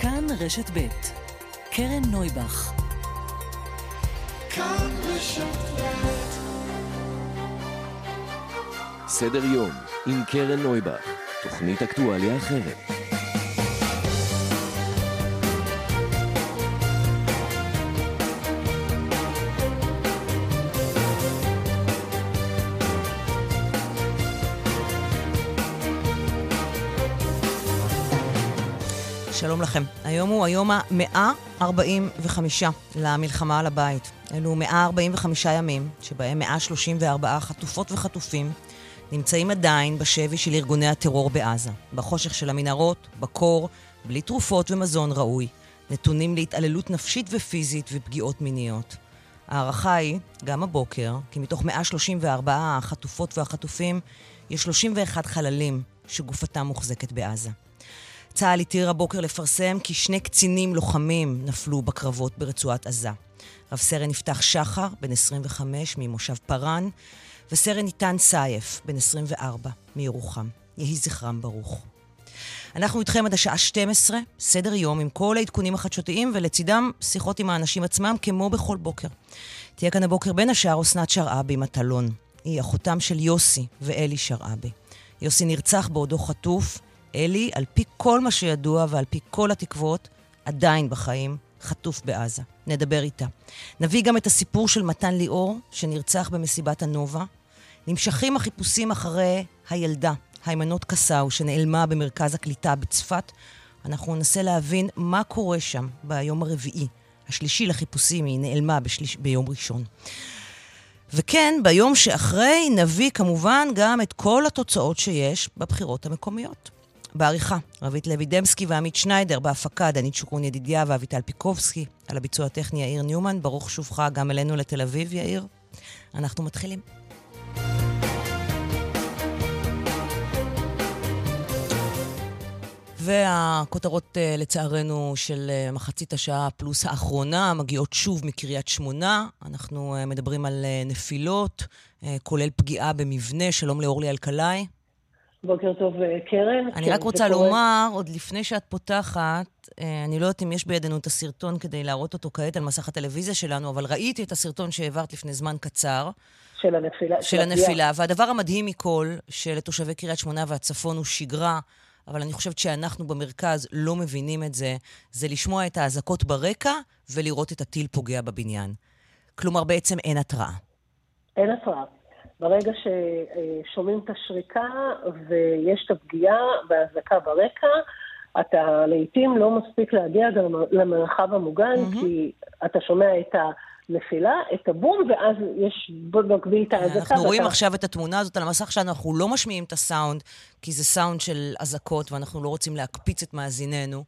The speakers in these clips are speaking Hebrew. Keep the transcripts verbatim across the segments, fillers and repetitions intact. כאן רשת ב' קרן נויבך. כאן רשת ב' סדר יום עם קרן נויבך, תוכנית אקטואליה אחרת. שלום לכם. היום הוא היום ה-מאה ארבעים וחמש למלחמה על הבית. אלו מאה ארבעים וחמישה ימים, שבהם מאה שלושים וארבע חטופות וחטופים נמצאים עדיין בשבי של ארגוני הטרור בעזה. בחושך של המנהרות, בקור, בלי תרופות ומזון ראוי. נתונים להתעללות נפשית ופיזית ופגיעות מיניות. הערכה היא, גם הבוקר, כי מתוך מאה שלושים וארבע החטופות והחטופים, יש שלושים ואחד חללים שגופתם מוחזקת בעזה. צה"ל התיר הבוקר לפרסם כי שני קצינים לוחמים נפלו בקרבות ברצועת עזה. רב סרן יפתח שחר, בן עשרים וחמש, ממושב פרן, וסרן ניתן tzayef, בן עשרים וארבע, מירוחם. יהי זכרם ברוך. אנחנו איתכם עד השעה שתים עשרה, סדר יום עם כל העדכונים החדשותיים, ולצידם שיחות עם האנשים עצמם כמו בכל בוקר. תהיה כאן הבוקר בין השאר אוסנת שרעבי מטלון. היא אחותם של יוסי ואלי שרעבי. יוסי נרצח בעודו חטוף, אלי, על פי כל מה שידוע ועל פי כל התקוות, עדיין בחיים, חטוף בעזה. נדבר איתה. נביא גם את הסיפור של מתן ליאור, שנרצח במסיבת הנובה. נמשכים החיפושים אחרי הילדה, הימנט קסאו, שנעלמה במרכז הקליטה בצפת. אנחנו ננסה להבין מה קורה שם ביום הרביעי. השלישי לחיפושים, היא נעלמה בשליש... ביום ראשון. וכן, ביום שאחרי נביא כמובן גם את כל התוצאות שיש בבחירות המקומיות. בעריכה, רבית לוי דמסקי ועמית שניידר, בהפקה דנית שוקרון ידידיה ואביטל פיקובסקי, על הביצוע הטכני יאיר ניומן, ברוך שובך גם אלינו לתל אביב יאיר. אנחנו מתחילים. והכותרות לצערנו של מחצית השעה פלוס האחרונה מגיעות שוב מקריית שמונה. אנחנו מדברים על נפילות, כולל פגיעה במבנה. שלום לאורלי אלקלעי. בוקר טוב, קרן. אני רק רוצה לומר, עוד לפני שאת פותחת, אני לא יודעת אם יש בידינו את הסרטון כדי להראות אותו כעת על מסך הטלוויזיה שלנו, אבל ראיתי את הסרטון שהעברת לפני זמן קצר. של הנפילה. של הנפילה. והדבר המדהים מכל, שלתושבי קריית שמונה והצפון הוא שגרה, אבל אני חושבת שאנחנו במרכז לא מבינים את זה, זה לשמוע את האזעקות ברקע ולראות את הטיל פוגע בבניין. כלומר, בעצם אין התראה. אין התראה. ברגע ששומעים את השריקה ויש את הפגיעה והזעקה ברקע, אתה לעתים לא מספיק להגיע גם למרחב המוגן, mm-hmm. כי אתה שומע את הנפילה, את הבום, ואז יש בוד מקביל את האזעקה. אנחנו רואים ואתה... עכשיו את התמונה הזאת על המסך שאנחנו לא משמיעים את הסאונד, כי זה סאונד של אזעקות ואנחנו לא רוצים להקפיץ את מאזיננו,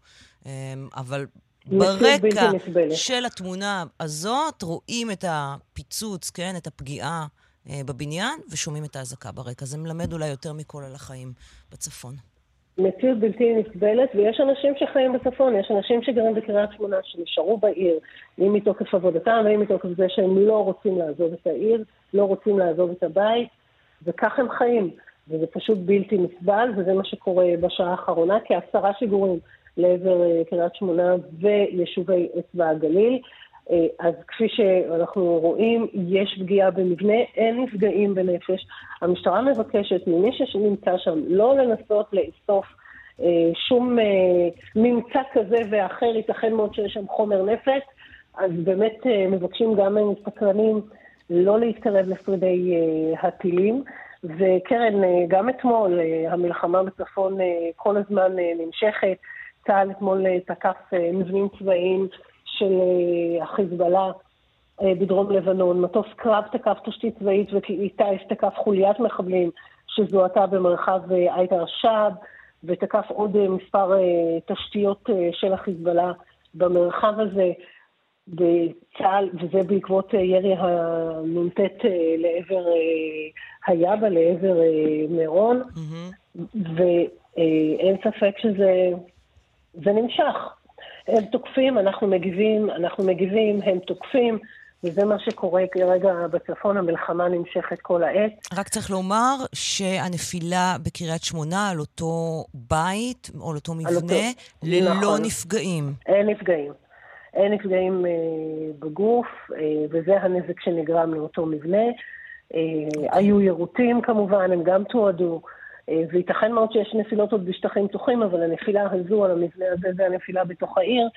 אבל... ברקע של התמונה הזאת רואים את הפיצוץ, כן, את הפגיעה בבניין, ושומעים את האזעקה ברקע. זה מלמד אולי יותר מכל על החיים בצפון. מציאות בלתי נסבלת, ויש אנשים שחיים בצפון, יש אנשים שגרים בקריית שמונה, שנשארו בעיר, אם מתוקף עבודתם, ואם מתוקף זה שהם לא רוצים לעזוב את העיר, לא רוצים לעזוב את הבית, וכך הם חיים. וזה פשוט בלתי נסבל, וזה מה שקורה בשעה האחרונה, כי עשרה שיגורים לעבר קריית שמונה ויישובי אצבע הגליל. אז כפי שאנחנו רואים, יש פגיעה במבנה, אין נפגעים בנפש. המשטרה מבקשת ממי שנמצא שם לא לנסות לאסוף אה, שום אה, ממצא כזה ואחר, ייתכן מאוד שיש שם חומר נפץ, אז באמת אה, מבקשים גם מסתכלנים לא להתקרב לפרידי אה, הטילים. וקרן, אה, גם אתמול אה, המלחמה בצפון אה, כל הזמן אה, נמשכת, צה"ל אתמול אה, תקף אה, מבנים צבאיים, של החיזבאללה בדרום לבנון, מטוס קרב תקף תשתית צבאית וכאיטייף תקף חוליית מחבלים שזוהתה במרחב עית הרשב, ותקף עוד מספר תשתיות של החיזבאללה במרחב הזה בצה"ל, וזה בעקבות ירי המונטט לעבר היבה, לעבר מירון, mm-hmm. ואין ספק שזה זה נמשך. הם תוקפים, אנחנו מגיבים, אנחנו מגיבים, הם תוקפים, וזה מה שקורה כרגע בצפון, המלחמה נמשכת כל העת. רק צריך לומר שהנפילה בקריית שמונה על אותו בית, או על אותו מבנה, ללא נפגעים. אין נפגעים. אין נפגעים בגוף, וזה הנזק שנגרם לאותו מבנה. היו יירוטים כמובן, הם גם תועדו, וייתכן מאוד שיש נפילות עוד בשטחים פתוחים, אבל הנפילה הזו על המבנה הזה והנפילה בתוך העיר,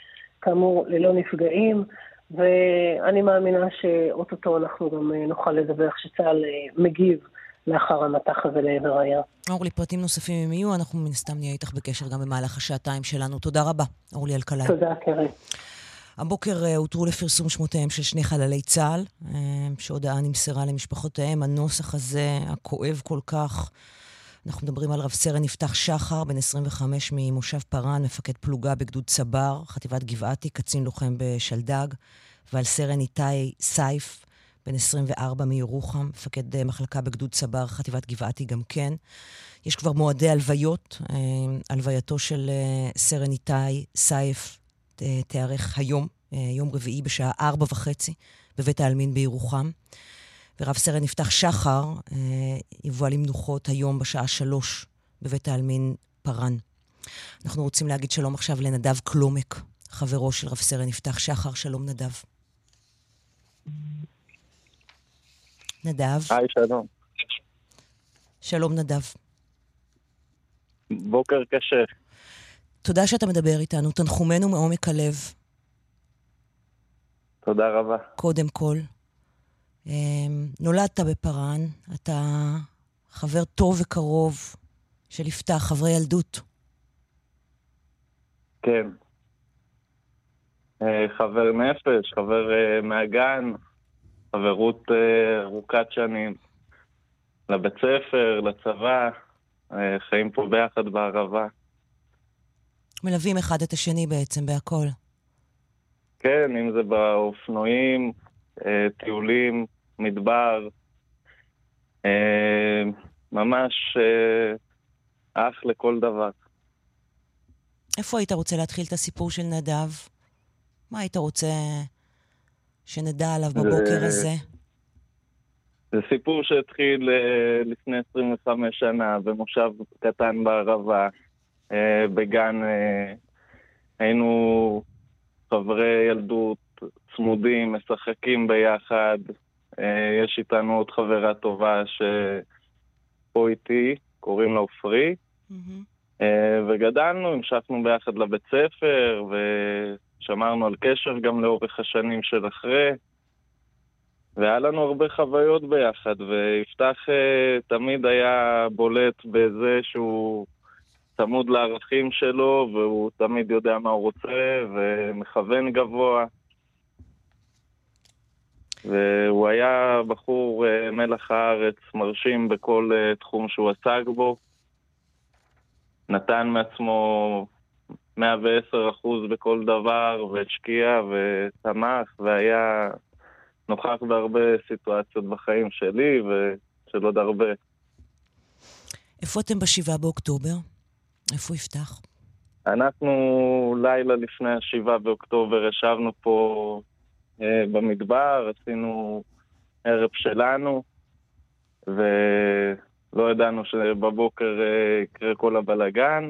כאמור ללא נפגעים, ואני מאמינה שאוטוטו אנחנו גם נוכל לדבר שצהל מגיב לאחר המתח הזה לעבר העיר. אורלי, פרטים נוספים אם יהיו, אנחנו מן סתם נהיה איתך בקשר גם במהלך השעתיים שלנו. תודה רבה, אורלי אלקלעי. תודה, קרן. הבוקר הותרו לפרסום שמותיהם של שני חללי צהל, שהודעה נמסרה למשפחותיהם. הנוסח הזה, הכואב כל כך, אנחנו מדברים על רב סרן יפתח שחר, בן עשרים וחמש ממושב פרן, מפקד פלוגה בגדוד צבר, חטיבת גבעתי, קצין לוחם בשלדג, ועל סרן ניתאי tzayef, בן עשרים וארבע מירוחם, מפקד מחלקה בגדוד צבר, חטיבת גבעתי גם כן. יש כבר מועדי הלוויות, הלווייתו של סרן ניתאי tzayef תארך היום, יום רביעי בשעה ארבע וחצי, בבית העלמין בירוחם. ורב סרן יפתח שחר יבוא למנוחות היום בשעה שלוש בבית העלמין פרן. אנחנו רוצים להגיד שלום עכשיו לנדב קלומק, חברו של רב סרן יפתח שחר. שלום נדב. נדב. היי, שלום. שלום נדב. בוקר קשה. תודה שאתה מדבר איתנו, תנחומנו מעומק הלב. תודה רבה. קודם כל, נולדת בפרן, אתה חבר טוב וקרוב של יפתח, חברי ילדות. כן. חבר נפש, חבר מהגן, חברות ארוכת שנים. לבית ספר, לצבא, חיים פה ביחד בערבה. מלווים אחד את השני בעצם, בהכל. כן, אם זה באופנועים, טיולים, מדבר, ממש אח לכל דבר. איפה היית רוצה להתחיל את הסיפור של נדב? מה היית רוצה שנדע עליו בבוקר הזה? זה סיפור שהתחיל לפני עשרים וחמש שנה, במושב קטן בערבה. בגן היינו חברי ילדות, צמודים, משחקים ביחד. יש איתנו עוד חברה טובה שפה איתי, קוראים לה אופרי. Mm-hmm. וגדלנו, המשכנו ביחד לבית ספר, ושמרנו על קשר גם לאורך השנים של אחרי. והיה לנו הרבה חוויות ביחד, ויפתח תמיד היה בולט בזה שהוא צמוד לערכים שלו, והוא תמיד יודע מה הוא רוצה, ומכוון גבוה. והוא היה בחור מלח הארץ, מרשים בכל תחום שהוא עסק בו. נתן מעצמו מאה ועשר אחוז בכל דבר, והשקיע ותמך, והיה נוכח בהרבה סיטואציות בחיים שלי, ושל עוד הרבה. איפה אתם בשבעה באוקטובר? איפה יפתח? אנחנו לילה לפני השבעה באוקטובר ישבנו פה אה, במדבר, עשינו ערב שלנו, ולא ידענו שבבוקר אה, יקרה כל הבלגן.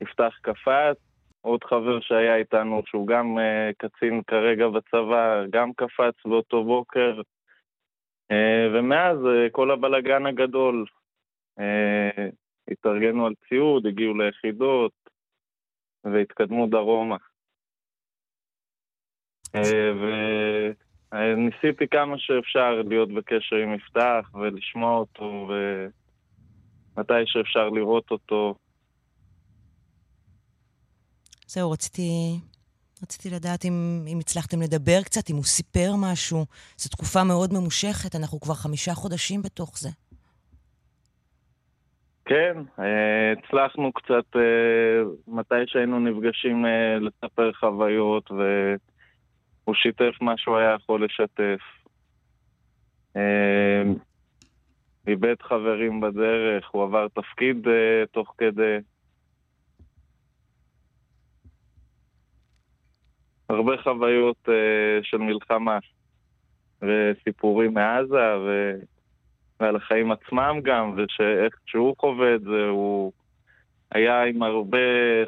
יפתח קפץ, עוד חבר שהיה איתנו שהוא גם אה, קצין כרגע בצבא, גם קפץ באותו בוקר, אה, ומאז אה, כל הבלגן הגדול. אה, התארגנו על ציוד, הגיעו ליחידות, והתקדמו דרומה. וניסיתי כמה שאפשר להיות בקשר עם יפתח, ולשמוע אותו, ומתי שאפשר לראות אותו. זהו, רציתי, רציתי לדעת אם, אם הצלחתם לדבר קצת, אם הוא סיפר משהו. זו תקופה מאוד ממושכת, אנחנו כבר חמישה חודשים בתוך זה. כן, הצלחנו קצת מתי שהיינו נפגשים לספר חוויות, והוא שיתף מה שהוא היה יכול לשתף. איבד חברים בדרך, הוא עבר תפקיד תוך כדי. הרבה חוויות של מלחמה וסיפורים מעזה ו... ועל החיים עצמם גם, ושאיך שהוא חווה את זה, הוא היה עם הרבה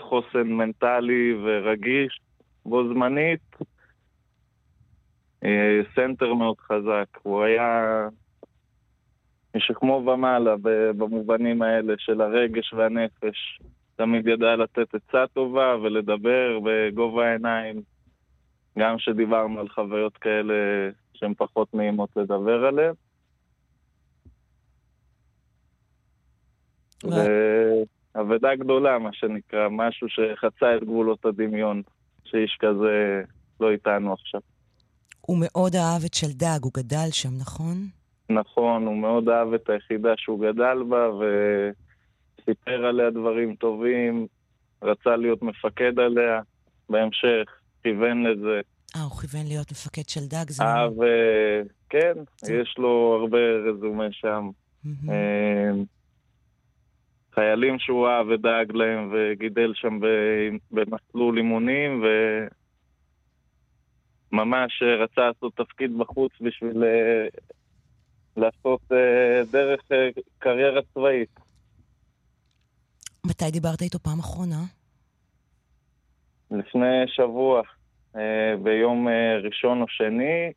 חוסן מנטלי ורגיש בו זמנית, סנטר מאוד חזק, הוא היה משכמו ומעלה במובנים האלה של הרגש והנפש, תמיד ידע לתת עצה טובה ולדבר בגובה העיניים, גם שדיברנו על חוויות כאלה שהן פחות נעימות לדבר עליהן. ועבודה גדולה, מה שנקרא, משהו שחצה את גבולות הדמיון, שאיש כזה לא איתנו עכשיו. הוא מאוד אהב את שלדג, הוא גדל שם, נכון? נכון, הוא מאוד אהב את היחידה שהוא גדל בה, וסיפר עליה דברים טובים, רצה להיות מפקד עליה, בהמשך כיוון לזה. אה, הוא כיוון להיות מפקד שלדג, זה... אה, וכן, יש לו הרבה רזומה שם. חיילים שהוא אהב ודאג להם, וגידל שם במסלול אימונים, ו... ממש רצה לעשות תפקיד בחוץ בשביל לעשות דרך קריירה צבאית. מתי דיברת איתו פעם אחרונה? לפני שבוע, ביום ראשון או שני,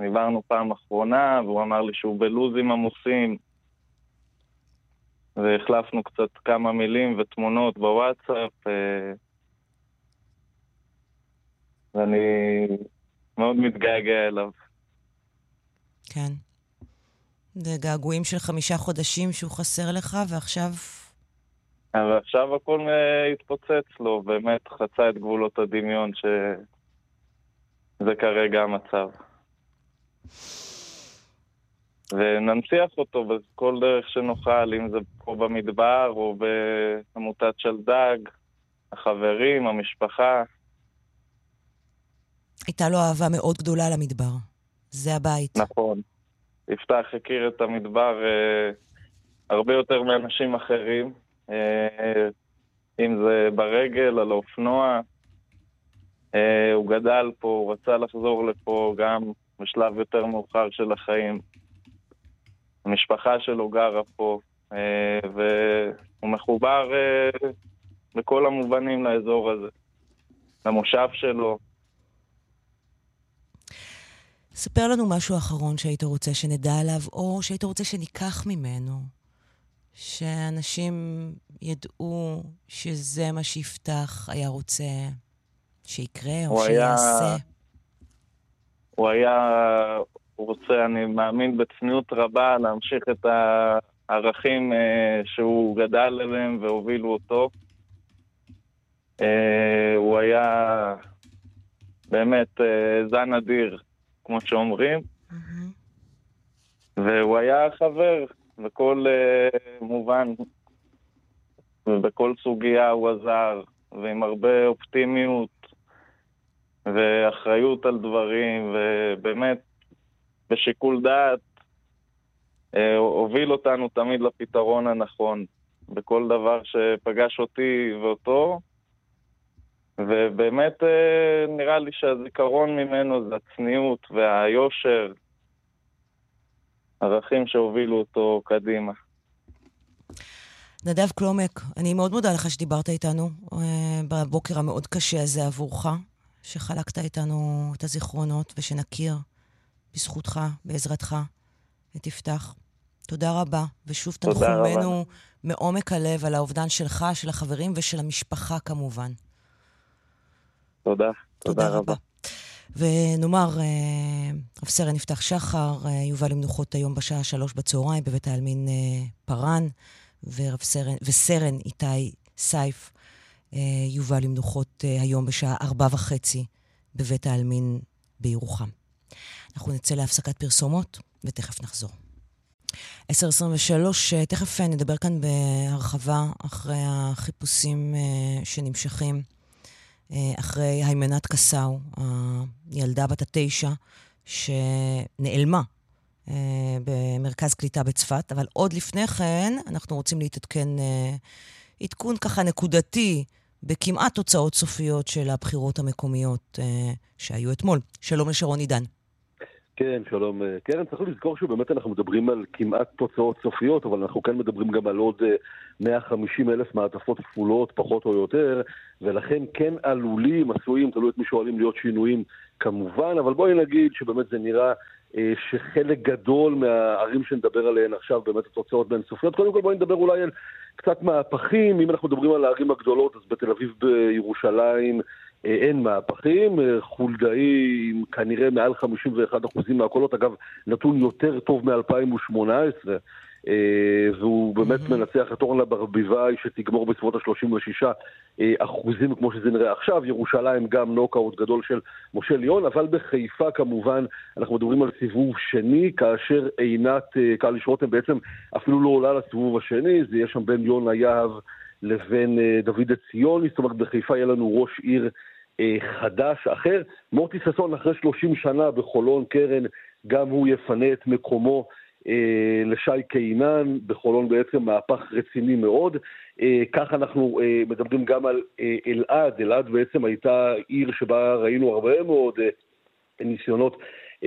דיברנו פעם אחרונה, והוא אמר לי שהוא בלוזים עמוסים, והחלפנו קצת כמה מילים ותמונות בוואטסאפ, ואני מאוד מתגעגע אליו. כן. זה געגועים של חמישה חודשים שהוא חסר לך, ועכשיו... אבל עכשיו הכל התפוצץ לו, באמת חצה את גבולות הדמיון שזה כרגע המצב. וננציח אותו בכל דרך שנוכל, אם זה פה במדבר או בעמותת שלדג, החברים, המשפחה. הייתה לו אהבה מאוד גדולה למדבר. זה הבית. נכון. יפתח הכיר את המדבר אה, הרבה יותר מאנשים אחרים. אה, אם זה ברגל, על האופנוע. אה, הוא גדל פה, הוא רצה לחזור לפה גם בשלב יותר מאוחר של החיים. המשפחה שלו גרה פה. אה, והוא מחובר אה, בכל המובנים לאזור הזה. למושב שלו. ספר לנו משהו אחרון שהיית רוצה שנדע עליו, או שהיית רוצה שניקח ממנו, שאנשים ידעו שזה מה שיפתח היה רוצה שיקרה, או שיעשה. הוא היה רוצה, אני מאמין בצניעות רבה, להמשיך את הערכים שהוא גדל עליהם והובילו אותו. הוא היה באמת זן אדיר. כמו שאומרים, והוא היה חבר בכל uh, מובן, ובכל סוגיה הוא עזר, ועם הרבה אופטימיות, ואחריות על דברים, ובאמת בשיקול דעת, uh, הוביל אותנו תמיד לפתרון הנכון, בכל דבר שפגש אותי ואותו, ובאמת נראה לי שהזיכרון ממנו זה הצניעות והיושר, ערכים שהובילו אותו קדימה. נדב קלומק, אני מאוד מודה לך שדיברת איתנו בבוקר המאוד קשה הזה עבורך, שחלקת איתנו את הזיכרונות ושנכיר בזכותך, בעזרתך, ותפתח. תודה רבה, ושוב תנחומנו מעומק הלב על האובדן שלך, של החברים ושל המשפחה כמובן. תודה, תודה רבה. ונאמר, רב סרן יפתח שחר יובא למנוחות היום בשעה שלוש בצהריים בבית העלמין פרן, וסרן איתי סייף יובא למנוחות היום בשעה ארבע וחצי בבית העלמין בירוחם. אנחנו נצא להפסקת פרסומות ותכף נחזור. עשר עשרים ושלוש, תכף נדבר כאן בהרחבה אחרי החיפושים שנמשכים. אחרי הימנת קסאו, הילדה בת התשע, שנעלמה במרכז קליטה בצפת, אבל עוד לפני כן אנחנו רוצים להתעדכן עדכון ככה נקודתי, בכמעט תוצאות סופיות של הבחירות המקומיות שהיו אתמול. שלום לשרון עידן. כן, שלום. קרן, צריך לזכור שבאמת אנחנו מדברים על כמעט תוצאות סופיות, אבל אנחנו כאן מדברים גם על עוד מאה וחמישים אלף מעטפות כפולות, פחות או יותר, ולכן כן עלולים, עשויים, תלוי את מי שואלים, להיות שינויים כמובן, אבל בואי נגיד שבאמת זה נראה שחלק גדול מהערים שנדבר עליהן עכשיו, באמת התוצאות בין סופיות. קודם כל בואי נדבר אולי על קצת מהפכים. אם אנחנו מדברים על הערים הגדולות, אז בתל אביב, בירושלים, אין מהפכים, חולדאי כנראה מעל חמישים ואחד אחוז מהקולות, אגב נתון יותר טוב מ-אלפיים שמונה עשרה, והוא באמת mm-hmm. מנצח את אורנה ברביבאי שתגמור בסביבות ה-שלושים ושישה אחוזים כמו שזה נראה עכשיו. ירושלים גם נוקאוט גדול של משה ליון, אבל בחיפה כמובן אנחנו מדברים על סיבוב שני, כאשר עינת קהליש רותם בעצם אפילו לא עולה לסיבוב השני, זה יהיה שם בין יונה יהב לבין דוד הציון, זאת אומרת בחיפה יהיה לנו ראש עיר אה, חדש אחר. מורטי ססון אחרי שלושים שנה בחולון, קרן, גם הוא יפנה את מקומו אה, לשי קינן, בחולון בעצם מהפך רציני מאוד. אה, כך אנחנו אה, מדברים גם על אה, אלעד, אלעד בעצם הייתה עיר שבה ראינו הרבה מאוד אה, ניסיונות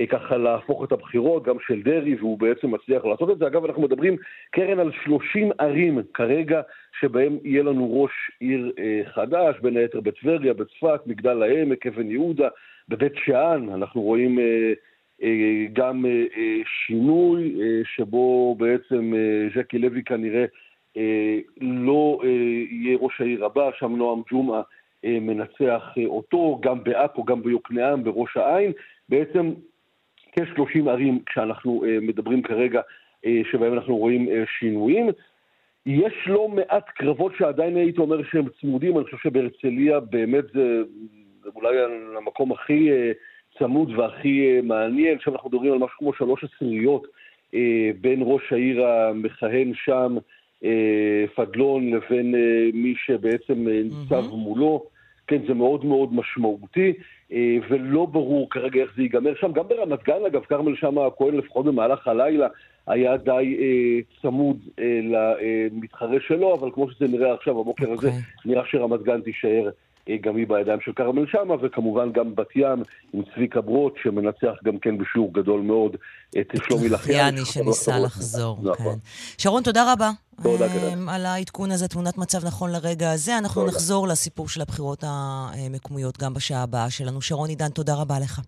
ככה להפוך את הבחירות, גם של דרי, והוא בעצם מצליח לעשות את זה. אגב, אנחנו מדברים, קרן, על שלושים ערים כרגע, שבהם יהיה לנו ראש עיר חדש, בין היתר בטבריה, בצפת, מגדל העמק, אבן יהודה, בבית שאן. אנחנו רואים גם שינוי שבו בעצם ז'קי לוי כנראה לא יהיה ראש העיר הבא, שם נועם ג'ומעה מנצח אותו, גם באפו, גם ביוקנעם, בראש העין. בעצם כ-שלושים ערים כשאנחנו מדברים כרגע שבהם אנחנו רואים שינויים. יש לא מעט קרבות שעדיין הייתי אומר שהם צמודים. אני חושב שבהרצליה באמת זה אולי המקום הכי צמוד והכי מעניין. עכשיו אנחנו מדברים על משהו כמו שלוש עשריות בין ראש העיר המכהן שם, פדלון, לבין מי שבעצם נצב mm-hmm. מולו. כן, זה מאוד מאוד משמעותי, ולא ברור כרגע איך זה ייגמר שם. גם ברמת גן, אגב, כרמל שאמה הכהן, לפחות במהלך הלילה, היה די אה, צמוד אה, למתחרה שלו, אבל כמו שזה נראה עכשיו, הבוקר okay. הזה, נראה שרמת גן תישאר אה, גם היא בידיים של כרמל שאמה, וכמובן גם בת ים, עם צביקה ברוט, שמנצח גם כן בשיעור גדול מאוד את שלומי לחיאני. יעני שניסה לחזור, כן. נכון. שרון, תודה רבה. על העדכון הזה, תמונת מצב נכון לרגע הזה. אנחנו נחזור לסיפור של הבחירות המקומיות גם בשעה הבאה שלנו. שרון עידן, תודה רבה לך.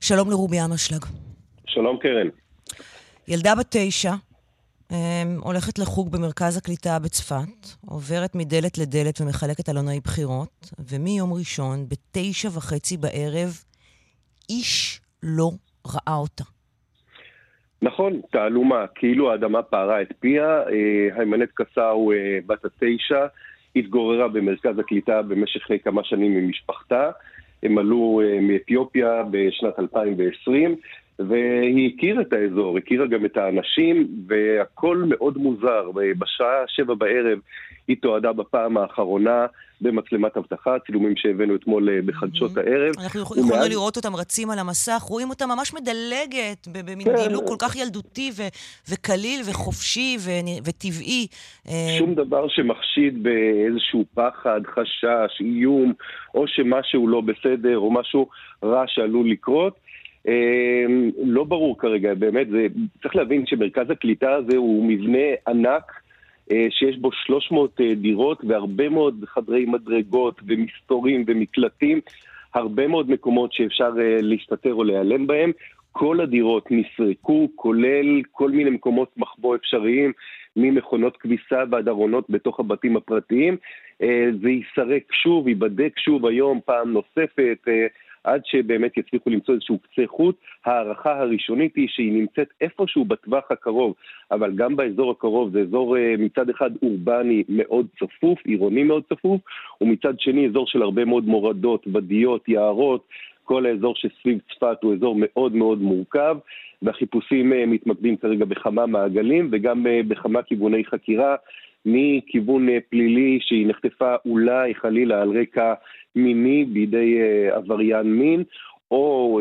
שלום לרובי המשלג. שלום קרן. ילדה בת תשע, הולכת לחוג במרכז הקליטה בצפת, עוברת מדלת לדלת ומחלקת אלוני בחירות, ומיום ראשון, בתשע וחצי בערב, איש לא ראה אותה. נכון, תעלומה, כאילו האדמה פערה את פיה. הימנט קסאו, בת התשע, התגוררה במרכז הקליטה במשך כמה שנים ממשפחתה. הם עלו מאתיופיה בשנת אלפיים ועשרים, והיא הכירה את האזור, הכירה גם את האנשים, והכל מאוד מוזר. בשעה שבע בערב היא תועדה בפעם האחרונה במצלמת הבטחה, צילומים שהבאנו אתמול בחדשות הערב. אנחנו יכולנו לראות אותם רצים על המסך, רואים אותם ממש מדלגת, במין גילוק כל כך ילדותי וקליל וחופשי וטבעי. שום דבר שמחשיד באיזשהו פחד, חשש, איום, או שמשהו לא בסדר, או משהו רע שעלול לקרות. לא ברור כרגע, באמת, זה, צריך להבין שמרכז הקליטה הזה הוא מבנה ענק, שיש בו שלוש מאות דירות והרבה מאוד חדרי מדרגות ומסתורים ומקלטים, הרבה מאוד מקומות שאפשר להשתתר או להיעלם בהם. כל הדירות נסרקו, כולל כל מיני מקומות מחבוא אפשריים, ממכונות כביסה ועד ארונות בתוך הבתים הפרטיים. זה ייסרק שוב, ייבדק שוב היום פעם נוספת, עד שבאמת יצליחו למצוא איזשהו קצה חוט. הערכה הראשונית היא שהיא נמצאת איפשהו בטווח הקרוב, אבל גם באזור הקרוב, זה אזור מצד אחד אורבני מאוד צפוף, עירוני מאוד צפוף, ומצד שני אזור של הרבה מאוד מורדות, בדיות, יערות. כל האזור שסביב צפת הוא אזור מאוד מאוד מורכב, והחיפושים מתמקדים כרגע בכמה מעגלים, וגם בכמה כיווני חקירה, מכיוון פלילי שהיא נחטפה אולי חלילה על רקע מיני בידי עבריין מין, או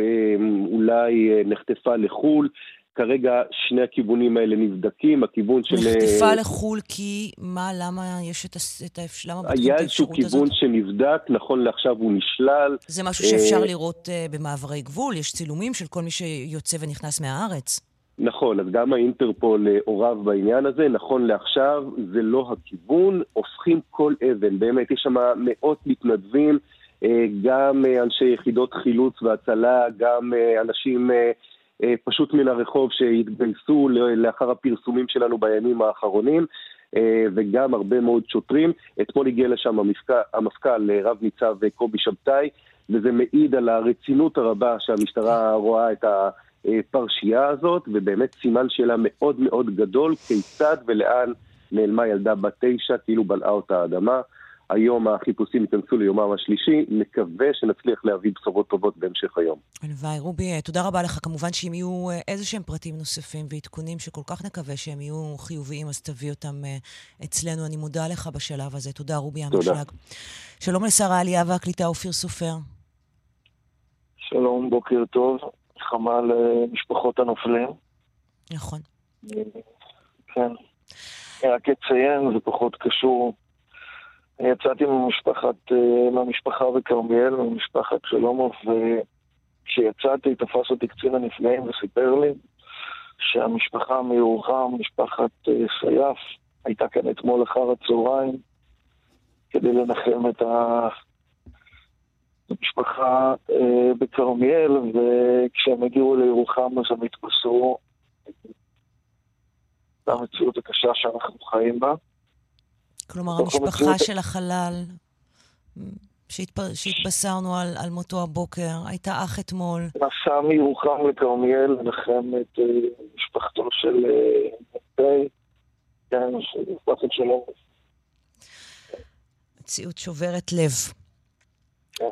אולי נחטפה לחול, כרגע שני הכיוונים האלה נבדקים, הכיוון של... נחטיפה לחול כי מה, למה יש את האפשרות הזאת? היה איזשהו כיוון שנבדק, נכון לעכשיו הוא נשלל. זה משהו שאפשר לראות במעברי גבול, יש צילומים של כל מי שיוצא ונכנס מהארץ. נכון, אז גם האינטרפול עורב בעניין הזה, נכון לעכשיו זה לא הכיוון, הופכים כל אבן, באמת יש שם מאות מתנדבים, גם אנשי יחידות חילוץ והצלה, גם אנשים... פשוט מן הרחוב שהתגייסו לאחר הפרסומים שלנו בימים האחרונים, וגם הרבה מאוד שוטרים. אתמול הגיע לשם המפכ"ל רב ניצב קובי שבתאי, וזה מעיד על הרצינות הרבה שהמשטרה רואה את הפרשייה הזאת, ובאמת סימן שאלה מאוד מאוד גדול, כיצד ולאן נעלמה ילדה בת תשע, כאילו בלעה אותה האדמה. היום החיפושים התכנסו ליומם השלישי, נקווה שנצליח להביא בשורות טובות בהמשך היום. אלוואי, רובי, תודה רבה לך. כמובן שאם יהיו איזשהם פרטים נוספים ועדכונים שכל כך נקווה שהם יהיו חיוביים, אז תביא אותם אצלנו. אני מודה לך בשלב הזה. תודה, רובי המשלג. שלום לשרה עלייה והקליטה, אופיר סופר. שלום, בוקר טוב. חמה למשפחות הנופלים. נכון. כן. רק אציין, זה פחות קשור... יצאתי ממשפחת, מהמשפחה בקרמיאל, ממשפחת שלומוב, וכשיצאתי תפס אותי קצין הנפגעים וסיפר לי שהמשפחה מירוחם, משפחת סייף, הייתה כאן אתמול אחר הצהריים כדי לנחם את המשפחה בקרמיאל, וכשהם הגיעו לירוחם אז הם התפסו למציאות הקשה שאנחנו חיים בה. כלומר, המשפחה של החלל, שהתבשרנו על, על מותו הבוקר, הייתה אח אתמול. נסע מירוחם לכרמיאל, לנחם את משפחתו של פי, כן, משפחת שלו. מציאות שוברת לב. כן.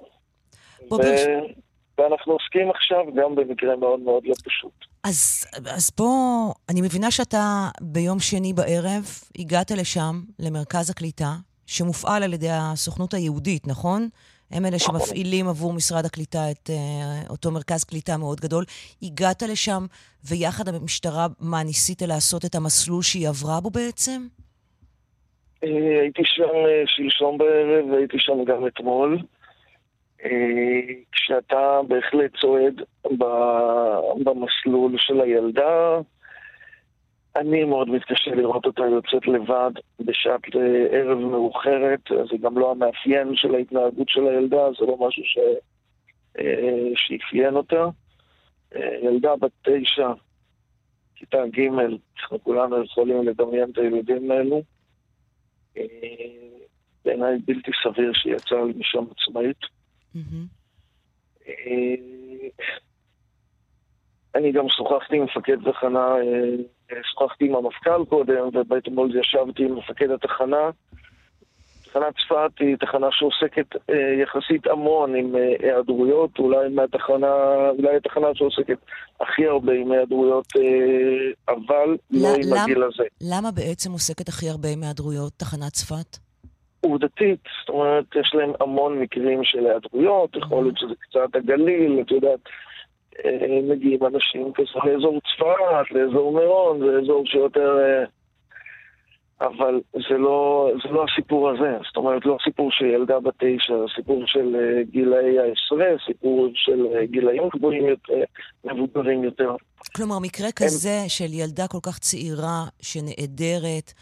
ואנחנו עוסקים עכשיו גם במקרה מאוד מאוד לא פשוט. אז, אז פה, אני מבינה שאתה ביום שני בערב, הגעת לשם, למרכז הקליטה, שמופעל על ידי הסוכנות היהודית, נכון? הם אלה שמפעילים עבור משרד הקליטה את uh, אותו מרכז קליטה מאוד גדול. הגעת לשם, ויחד המשטרה, מה ניסית לעשות את המסלול שהיא עברה בו בעצם? הייתי שם שלשום בערב, והייתי שם גם אתמול. כשאתה בהחלט צועד במסלול של הילדה, אני מאוד מתקשה לראות אותה יוצאת לבד בשעת ערב מאוחרת, זה גם לא המאפיין של ההתנהגות של הילדה, זה לא משהו ש... שאפיין אותה. ילדה בת תשע, כיתה ג', אנחנו כולנו יכולים לדמיין את הילדים האלו. בעיניי בלתי סביר שיצא משם עצמאית. Mm-hmm. אני גם שוחחתי עם מפקד תחנה, שוחחתי עם המפכ"ל קודם, ובאתמול ישבתי עם מפקד התחנה. תחנת צפת היא תחנה שעוסקת יחסית המון עם היעדרויות, אולי, מהתחנה, אולי התחנה שעוסקת הכי הרבה עם היעדרויות, אבל לא עם הגיל הזה. למה בעצם עוסקת הכי הרבה עם היעדרויות תחנת צפת? עובדתית, זאת אומרת, יש להם המון מקרים של היעדרויות, יכול להיות שזה קצת הגליל, את יודעת, מגיעים אנשים כסף לאזור צפת, לאזור מירון, זה אזור שיותר... אבל זה לא, זה לא הסיפור הזה, זאת אומרת, לא הסיפור של ילדה בת תשע, סיפור של גילאי העשרה, סיפור של גילאים גבוהים יותר, מבוגרים יותר. כלומר, מקרה כזה של ילדה כל כך צעירה שנעדרת,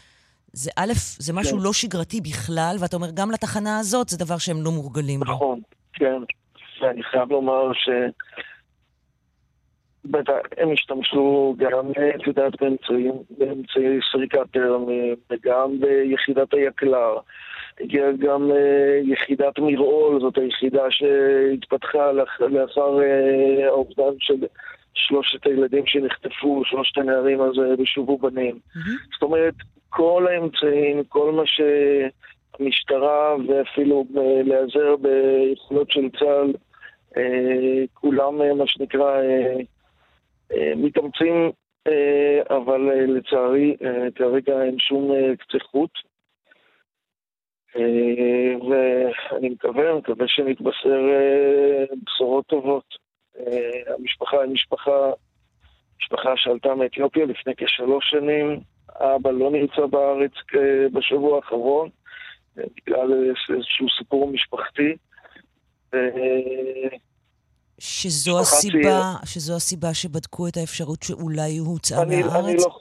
זה א', זה משהו כן. לא שגרתי בכלל, ואתה אומר, גם לתחנה הזאת זה דבר שהם לא מורגלים. נכון, כן. ואני חייב לומר ש... הם השתמשו גם באמצעים, באמצעי סריקת הרמי, וגם ביחידת היקלר. הגיעה גם יחידת מרעול, זאת היחידה שהתפתחה לאחר האובדן של... שלושת הילדים שנחטפו, שלושת הנערים הזה בשובו בנים. Mm-hmm. זאת אומרת, כל האמצעים, כל מה שהמשטרה ואפילו להיעזר ביכולות של צה"ל, אה, כולם מה שנקרא אה, אה, מתאמצים, אה, אבל אה, לצערי אה, כרגע אין שום אה, קציחות. אה, ואני מקווה, מקווה שנתבשר אה, בשורות טובות. המשפחה היא משפחה משפחה שעלתה מאתיופיה לפני כשלוש שנים, אבא לא נמצא בארץ בשבוע האחרון, בגלל איזשהו סיפור משפחתי. שזו הסיבה, שזו הסיבה שבדקו את האפשרות שאולי הוא הוצא מהארץ? אני לא,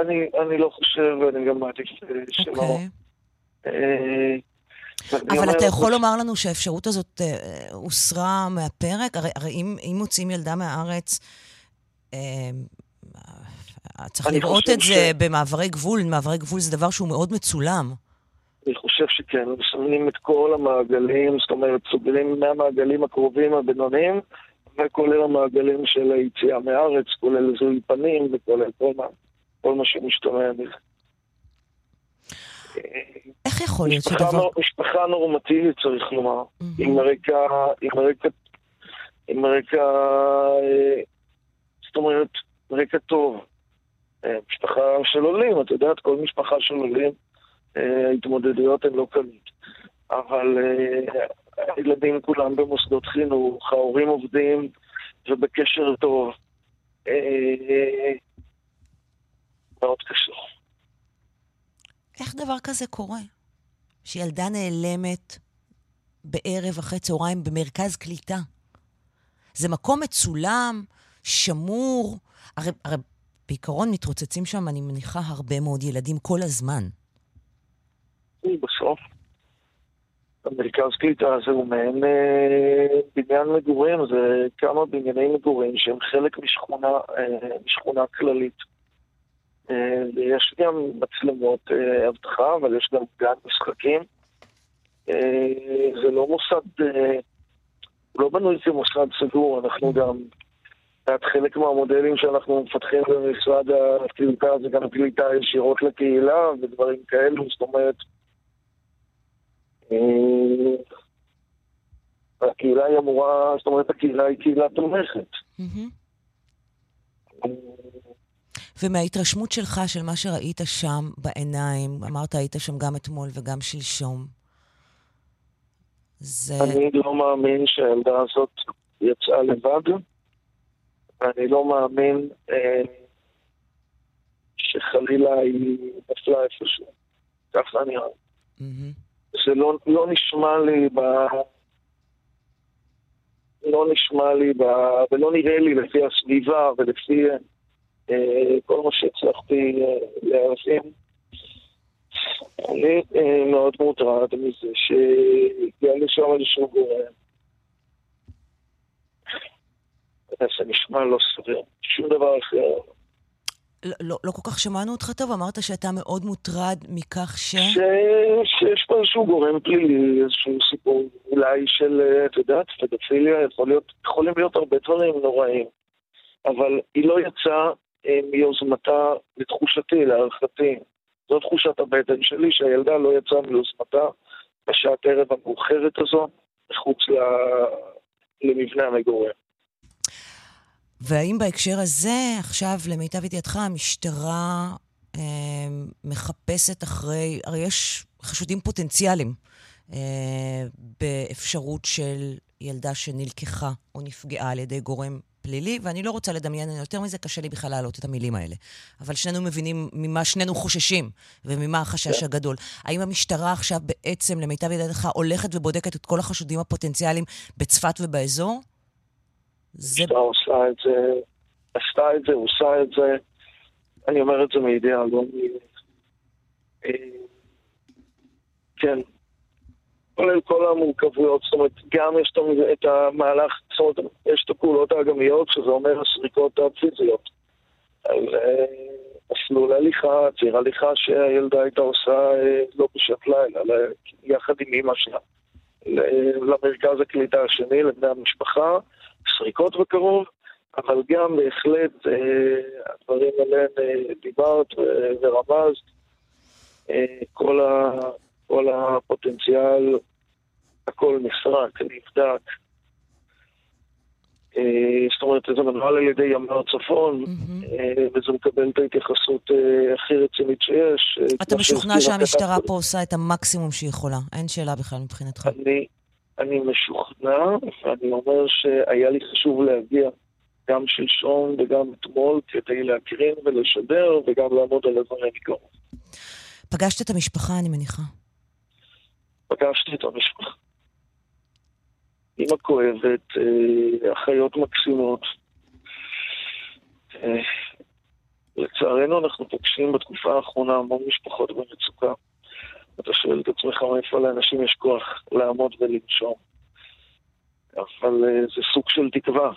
אני, אני לא חושב, אני גם מעדיף שלא. אבל אתה יכול לומר לנו שהאפשרות הזאת הוסרה מהפרק? הרי אם מוצאים ילדה מהארץ, צריך לראות את זה במעברי גבול. מעברי גבול זה דבר שהוא מאוד מצולם. אני חושב שכן, מסמנים את כל המעגלים, זאת אומרת, סוגלים מהמעגלים הקרובים הבינוניים, וכולל המעגלים של היציאה מארץ, כולל זוי פנים, וכולל כל מה, כל מה שמשתמע בזה. איך יכול להיות שדבר? נור, משפחה נורמטיבית, צריך לומר. Mm-hmm. עם הרקע, עם הרקע, עם הרקע, זאת אומרת, רקע טוב. משפחה של עולים, את יודעת, כל משפחה של עולים, ההתמודדויות הן לא קלות, אבל הילדים כולם במוסדות חינוך, ההורים עובדים ובקשר טוב, מאוד קשה. איך דבר כזה קורה? שילדה נעלמת בערב אחרי צהריים במרכז קליטה. זה מקום מצולם, שמור, הרי, הרי בעיקרון מתרוצצים שם, אני מניחה, הרבה מאוד ילדים כל הזמן. בסוף, המרכז קליטה הזה הוא מעין בניין מגורים, זה כמה בנייני מגורים שהם חלק משכונה, משכונה כללית. יש גם מצלמות אבטחה, אבל יש גם גן משחקים. זה לא מוסד, לא בנוי כמוסד סגור, אנחנו גם, את חלק מהמודלים שאנחנו מפתחים במשרד הקליטה, זה גם קליטה ישירות לקהילה ודברים כאלו, זאת אומרת, הקהילה היא אמורה, זאת אומרת, הקהילה היא קהילה תומכת. ומההתרשמות שלך, של מה שראית שם בעיניים, אמרת, היית שם גם אתמול וגם שלשום. אני לא מאמין שהילדה הזאת יצאה לבד. אני לא מאמין שחלילה היא נפלה איפשהו. ככה נראה. זה לא, לא נשמע לי ב... לא נשמע לי ב... ולא נראה לי לפי הסביבה ולפי אה, כל מה שהצלחתי אה, להרסים. אני אה, מאוד מוטרד מזה שהגיע לשם איזשהו גורם. זה נשמע לא סביר. שום דבר אחר. לא, לא, לא כל כך שמענו אותך טוב, אמרת שאתה מאוד מוטרד מכך ש... ש... שיש פה איזשהו גורם פלילי, איזשהו סיפור אולי של, את יודעת, פדופיליה, יכול להיות, יכולים להיות הרבה דברים נוראים, אבל היא לא יצאה מיוזמתה לתחושתי, להערכתי. זו תחושת הבטן שלי, שהילדה לא יצאה מיוזמתה בשעת ערב המאוחרת הזו, מחוץ ל... למבנה המגורם. והאם בהקשר הזה, עכשיו למיטב ידיעתך, המשטרה אה, מחפשת אחרי, הרי יש חשודים פוטנציאליים אה, באפשרות של ילדה שנלקחה או נפגעה על ידי גורם פלילי, ואני לא רוצה לדמיין, אני יותר מזה קשה לי בכלל להעלות את המילים האלה. אבל שנינו מבינים ממה שנינו חוששים וממה החשש הגדול. האם המשטרה עכשיו בעצם, למיטב ידיעתך, הולכת ובודקת את כל החשודים הפוטנציאליים בצפת ובאזור? זה... אתה עושה את זה, עשתה את זה, עושה את זה, אני אומר את זה מידיעה, לא מידיעה. כן, כולל כל המורכבויות, זאת אומרת, גם יש את המהלך, זאת אומרת, יש את הפעולות האגמיות, שזה אומר הסריקות הפיזיות. מסלול הליכה, ציר הליכה שהילדה הייתה עושה לא בשעת לילה, יחד עם אמא שלה, למרכז הקליטה השני, לבני המשפחה, שריקות בקרוב, אבל גם בהחלט אה, הדברים עליהם אה, דיברת אה, ורמזת, אה, כל, ה, כל הפוטנציאל, הכל נסרק, נבדק. אה, זאת אומרת, זה מנוהל על ידי ימר צפון, mm-hmm. אה, וזה מקבל את ההתייחסות אה, הכי רצינית שיש. אתה משוכנע שהמשטרה פה עושה את המקסימום שהיא יכולה, אין שאלה בכלל מבחינתך. אני... אני משוכנע, ואני אומר שהיה לי חשוב להגיע גם שלשום וגם אתמול, כדי להקרין ולשדר וגם לעמוד על הדברים מקרוב. פגשת את המשפחה, אני מניחה. פגשתי את המשפחה. אמא כואבת, אחיות מקסימות. לצערנו אנחנו פוגשים בתקופה האחרונה המון משפחות במצוקה. אתה שואל את עצמך מאיפה לאנשים יש כוח לעמוד ולנשום. אבל זה סוג של תקווה.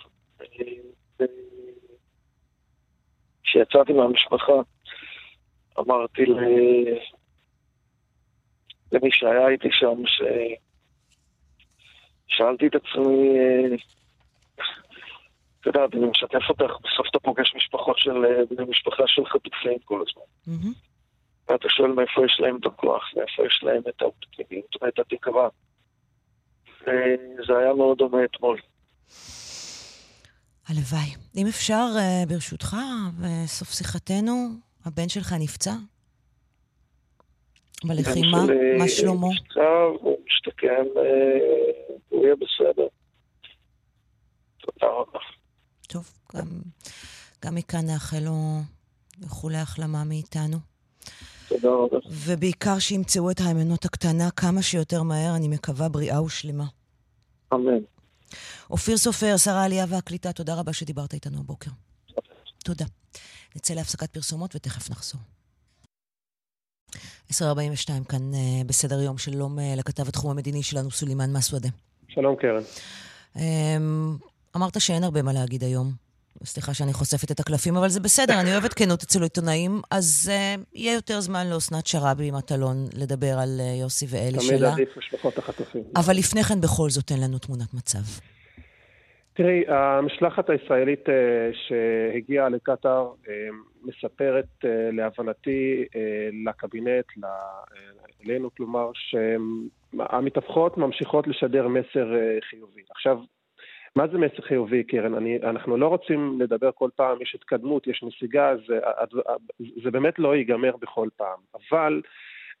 כשיצאתי מהמשפחה, אמרתי למי שהיה איתי שם, שאלתי את עצמי, אתה יודע, אני משתף אותך, בסוף אתה פוגש משפחות של בני משפחה של חטופים כל הזמן. ואתה שואל מאיפה יש להם את הכוח, מאיפה יש להם את האופטימיות, את התקווה. זה היה מאוד דומה אתמול. הלוואי. אם אפשר, ברשותך, בסוף שיחתנו, הבן שלך נפצע? בלחימה? מה שלמה? הוא משתקם, הוא יהיה בסדר. תודה רבה. טוב, גם מכאן נאחל לו איחולי החלמה מאיתנו. תודה רבה. ובעיקר שימצאו את האמנות הקטנה כמה שיותר מהר, אני מקווה בריאה ושלמה. אמן. אופיר סופר, שרה עלייה והקליטה, תודה רבה שדיברת איתנו הבוקר. תודה. נצא להפסקת פרסומות ותכף נחזור. עשר ארבעים ושתיים כאן בסדר יום. שלום לכתב התחום המדיני שלנו סולימן מסוודה. שלום קרן. אמרת שאין הרבה מה להגיד היום. סליחה שאני חושפת את הקלפים, אבל זה בסדר, אני אוהבת כנות אצל עיתונאים, אז uh, יהיה יותר זמן לאוסנת שרבי עם מטלון לדבר על uh, יוסי ואלי שלה. תמיד עדיף משפחות החטופים. אבל לפני כן בכל זאת אין לנו תמונת מצב. תראי, המשלחת הישראלית uh, שהגיעה לקטר uh, מספרת uh, להבנתי uh, לקבינט, ל... אלינו, כלומר שהמתווכות ממשיכות לשדר מסר uh, חיובי. עכשיו, מה זה מסר חיובי, קרן? אני, אנחנו לא רוצים לדבר כל פעם, יש התקדמות, יש נסיגה, זה, זה באמת לא ייגמר בכל פעם. אבל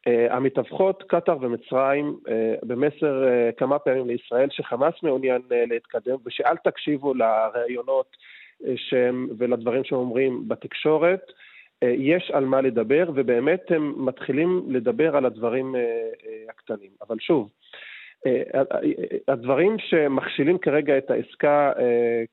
אה, המתווכות, קטר ומצרים, אה, במסר אה, כמה פעמים לישראל, שחמאס מעוניין אה, להתקדם, ושאל תקשיבו לרעיונות אה, שהם, ולדברים שאומרים בתקשורת, אה, יש על מה לדבר, ובאמת הם מתחילים לדבר על הדברים אה, אה, הקטנים. אבל שוב, הדברים שמכשילים כרגע את העסקה,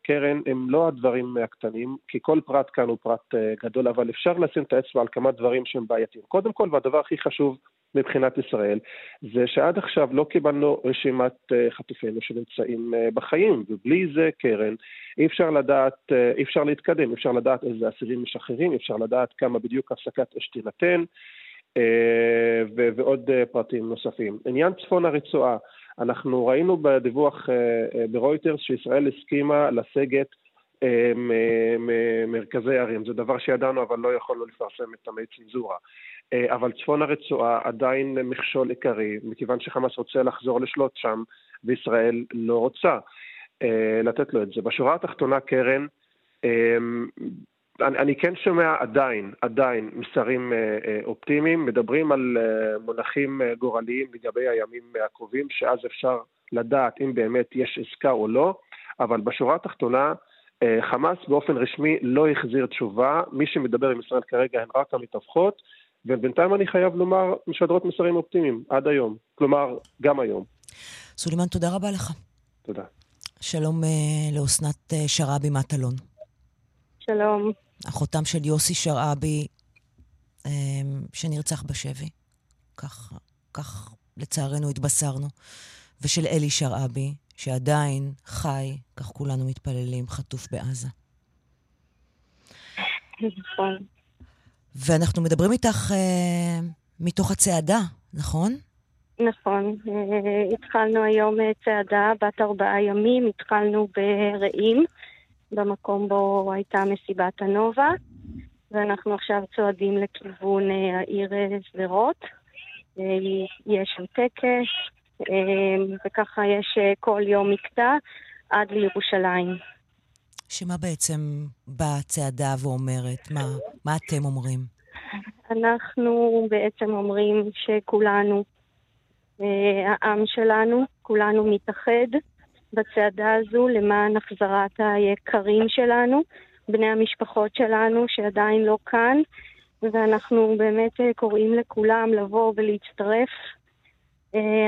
קרן, הם לא הדברים הקטנים, כי כל פרט כאן הוא פרט גדול, אבל אפשר לשים את האצבע על כמה דברים שהם בעייתיים. קודם כל, והדבר הכי חשוב מבחינת ישראל, זה שעד עכשיו לא קיבלנו רשימת חטופינו שנמצאים בחיים, ובלי זה, קרן, אי אפשר לדעת, אי אפשר להתקדם, אי אפשר לדעת איזה אסירים משחררים, אי אפשר לדעת כמה בדיוק הפסקת אש תינתן, ועוד פרטים נוספים. עניין צפון הרצועה, אנחנו ראינו בדיווח ברויטרס שישראל הסכימה לסגת מרכזי ערים. זה דבר שידענו אבל לא יכולנו לפרסם את המי צנזורה. אבל צפון הרצועה עדיין מכשול עיקרי, מכיוון שחמאס רוצה לחזור לשלוט שם וישראל לא רוצה לתת לו את זה. בשורה התחתונה, קרן, אני, אני כן שומע עדיין, עדיין מסרים אופטימיים, מדברים על מונחים גורליים לגבי הימים הקרובים, שאז אפשר לדעת אם באמת יש עסקה או לא, אבל בשורה התחתונה, חמאס באופן רשמי לא החזיר תשובה, מי שמדבר עם ישראל כרגע הן רק המתווכות, ובינתיים אני חייב לומר משדרות מסרים אופטימיים, עד היום, כלומר גם היום. סולימן, תודה רבה לך. תודה. שלום לאוסנת שרבי מטלון. שלום. אחותם של יוסי שרעבי, שנרצח בשבי, כך, כך לצערנו התבשרנו, ושל אלי שרעבי, שעדיין חי, כך כולנו מתפללים, חטוף בעזה. נכון. ואנחנו מדברים איתך אה, מתוך הצעדה, נכון? נכון. אה, התחלנו היום צעדה, בת ארבעה ימים, התחלנו ברעים, במקום בו הייתה מסיבת הנובה, ואנחנו עכשיו צועדים לכיוון העיר שדרות. יש שם טקס, וככה יש כל יום מקטע עד לירושלים. שמה בעצם בצעדה ואומרת? מה, מה אתם אומרים? אנחנו בעצם אומרים שכולנו, העם שלנו, כולנו מתאחד, בצעדה הזו למען החזרת היקרים שלנו, בני המשפחות שלנו שעדיין לא כאן, ואנחנו באמת קוראים לכולם לבוא ולהצטרף.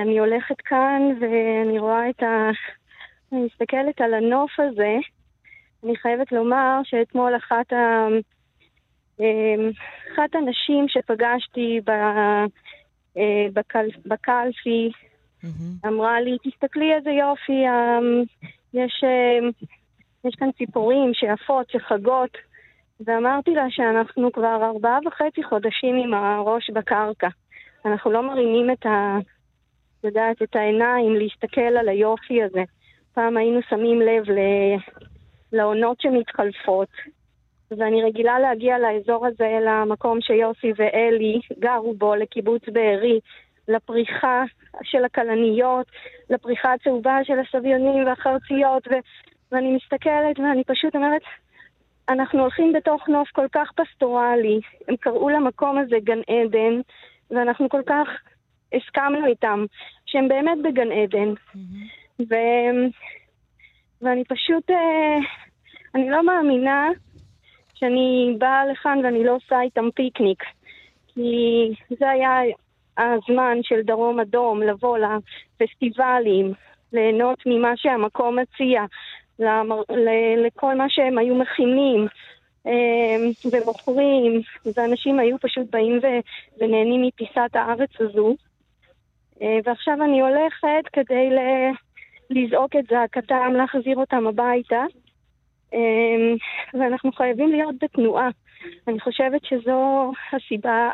אני הולכת כאן ואני רואה את ה... אני מסתכלת על הנוף הזה. אני חייבת לומר שאתמול אחת ה... אחת הנשים שפגשתי ב... בקל... בקלפי, mm-hmm. אמרה לי, תסתכלי איזה יופי, יש, יש כאן ציפורים שעפות, שחגות, ואמרתי לה שאנחנו כבר ארבעה וחצי חודשים עם הראש בקרקע. אנחנו לא מרימים את, ה... יודעת, את העיניים להסתכל על היופי הזה. פעם היינו שמים לב ל... לעונות שמתחלפות, ואני רגילה להגיע לאזור הזה, למקום שיוסי ואלי גרו בו, לקיבוץ בערי, לפריחה של הכלניות, לפריחה הצהובה של הסביונים והחרציות, ו... ואני מסתכלת ואני פשוט אומרת, אנחנו הולכים בתוך נוף כל כך פסטורלי, הם קראו למקום הזה גן עדן, ואנחנו כל כך הסכמנו איתם, שהם באמת בגן עדן. Mm-hmm. ו... ואני פשוט, אה... אני לא מאמינה שאני באה לכאן ואני לא עושה איתם פיקניק, כי זה היה הזמן של דרום אדום, לבוא לפסטיבלים, ליהנות ממה שהמקום מציע, למר... ל... לכל מה שהם היו מכינים אה... ומוכרים, ואנשים היו פשוט באים ו... ונהנים מפיסת הארץ הזו, אה... ועכשיו אני הולכת כדי ל... לזעוק את זעקתם, להחזיר אותם הביתה, ואנחנו חייבים להיות בתנועה. אני חושבת שזו הסיבה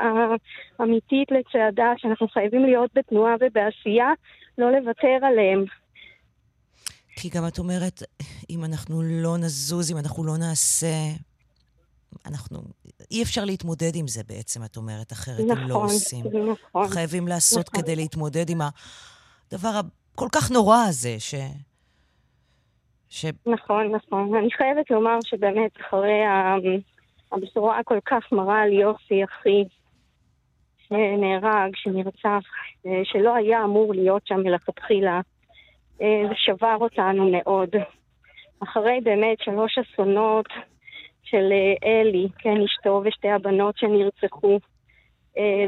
האמיתית לצעדה, שאנחנו חייבים להיות בתנועה ובעשייה, לא לוותר עליהם. כי גם את אומרת, אם אנחנו לא נזוז, אם אנחנו לא נעשה, אנחנו... אי אפשר להתמודד עם זה בעצם, את אומרת, אחרת נכון, הם לא עושים. נכון. חייבים לעשות נכון. כדי להתמודד עם הדבר הכל כך נורא הזה, ש... ש... נכון, נכון. אני חייבת לומר שבאמת אחרי הבשורה הכל כך מראה על יוסי, אחי שנהרג, שנרצח, שלא היה אמור להיות שם מלכתחילה, שבר אותנו מאוד. אחרי באמת שלוש אסונות של אלי, כן, אשתו ושתי הבנות שנרצחו,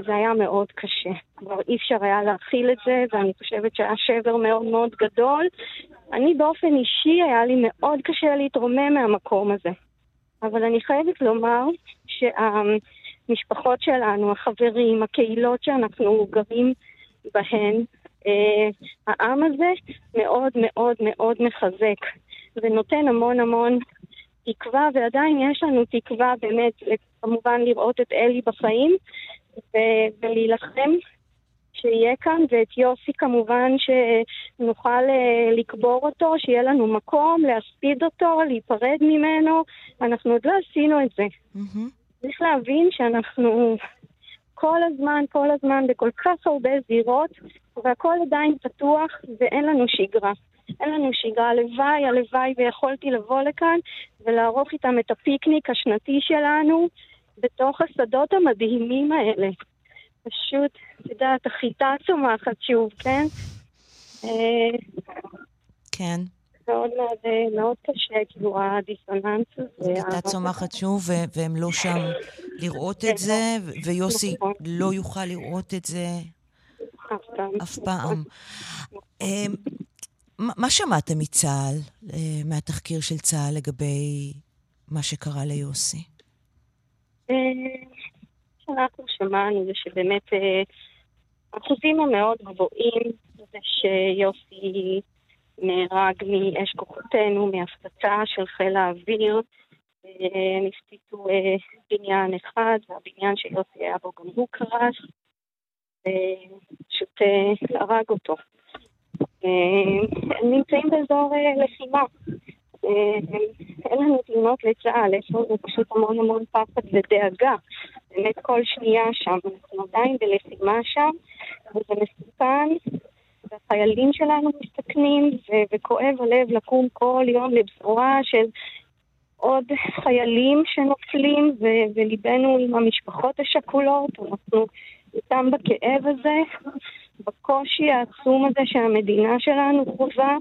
זה היה מאוד קשה. כבר אי אפשר היה להכיל את זה, ואני חושבת שהיה שבר מאוד מאוד גדול. אני באופן אישי, היה לי מאוד קשה להתרומם מהמקום הזה. אבל אני חייבת לומר שהמשפחות שלנו, החברים, הקהילות שאנחנו גרים בהן, העם הזה מאוד מאוד מאוד מחזק, ונותן המון המון תקווה, ועדיין יש לנו תקווה באמת, כמובן לראות את אלי בחיים, ולהילחם שיהיה כאן, ואת יוסי כמובן שנוכל לקבור אותו, שיהיה לנו מקום, להספיד אותו, להיפרד ממנו. אנחנו עוד לא עשינו את זה. צריך להבין שאנחנו כל הזמן, כל הזמן, בכל כך הרבה זירות, והכל עדיין פתוח, ואין לנו שגרה. אין לנו שגרה, הלוואי, הלוואי, ויכולתי לבוא לכאן ולערוך איתם את הפיקניק השנתי שלנו, בתוך השדות המדהימים האלה. פשוט, יודעת, החיטה צומחת שוב, כן? כן. מאוד מאוד קשה, כאילו הדיסוננס הזה. החיטה צומחת שוב, והם לא שם לראות את זה, ויוסי לא יוכל לראות את זה אף פעם. מה שמעתם מצה"ל, מהתחקיר של צה"ל לגבי מה שקרה ליוסי? שאנחנו שמענו זה שבאמת אחוזים המאוד גבוהים זה שיוסי נהרג מאש כוחותינו, מהפצצה של חיל האוויר, נפציצו בניין אחד והבניין של יוסי היה בו גם הוא קרס, פשוט הרג אותו. הם נמצאים באזור לחימה, אין לנו תלונות לצה"ל, יש לנו פשוט המון המון פחד ודאגה, באמת כל שנייה שם, אנחנו עדיין בלחימה שם, וזה מסוכן, והחיילים שלנו מסתכנים, וכואב הלב לקום כל יום לבשורה של עוד חיילים שנופלים, וליבנו עם המשפחות השכולות, אנחנו איתם בכאב הזה, בקושי העצום הזה שהמדינה שלנו חובה,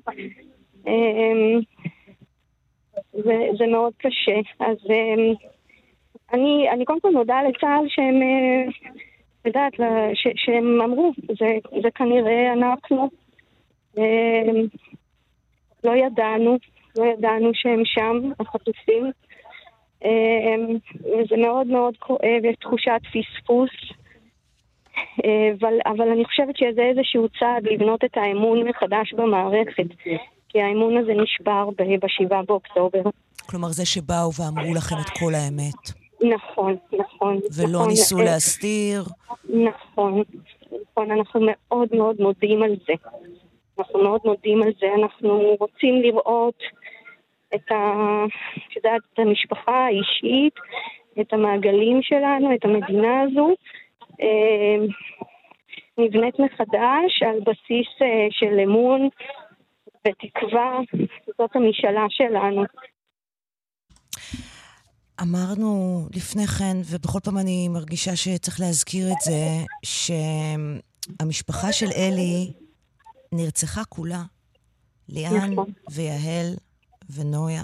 זה, זה מאוד קשה. אז אני, אני קודם כל מודה לצהל שהם, לדעת, ש, שהם אמרו, זה, זה כנראה אנחנו, לא ידענו, לא ידענו שהם שם, החטופים. זה מאוד מאוד כואב, יש תחושת פספוס, אבל, אבל אני חושבת שזה איזשהו צעד לבנות את האמון מחדש במערכת, כי האמון הזה נשבר בשבעה באוקטובר. כלומר, זה שבאו ואמרו לכם את כל האמת. נכון, נכון. ולא נכון, ניסו נכון, להסתיר. נכון, נכון, אנחנו מאוד מאוד מודים על זה. אנחנו מאוד מודים על זה, אנחנו רוצים לראות את, ה... שדעת, את המשפחה האישית, את המעגלים שלנו, את המדינה הזו, אה, נבנית מחדש על בסיס אה, של אמון ותקווה, זאת המשאלה שלנו. אמרנו לפני כן, ובכל פעם אני מרגישה שצריך להזכיר את זה, שהמשפחה של אלי נרצחה כולה, ליאן ויהל ונויה,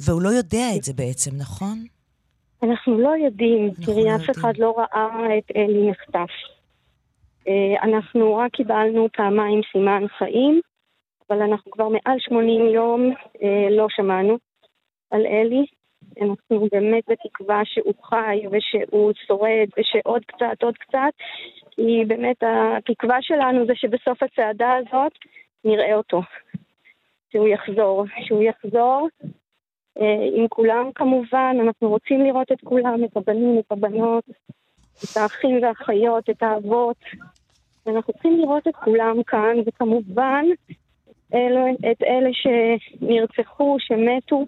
והוא לא יודע את זה בעצם, נכון? אנחנו לא יודעים, תראי, אף אחד לא ראה את אלי נחטף. אנחנו רק קיבלנו פעמיים סימן חיים, אבל אנחנו כבר מעל שמונים יום לא שמענו על אלי. אנחנו באמת בתקווה שהוא חי ושהוא שורד ושעוד קצת, עוד קצת, כי באמת התקווה שלנו זה שבסוף הצעדה הזאת נראה אותו, שהוא יחזור, שהוא יחזור עם כולם כמובן. אנחנו רוצים לראות את כולם, את הבנים, את הבנות, את האחים והאחיות, את האבות, אנחנו רוצים לראות את כולם כאן, וכמובן אלו, את אלה שנרצחו, שמתו,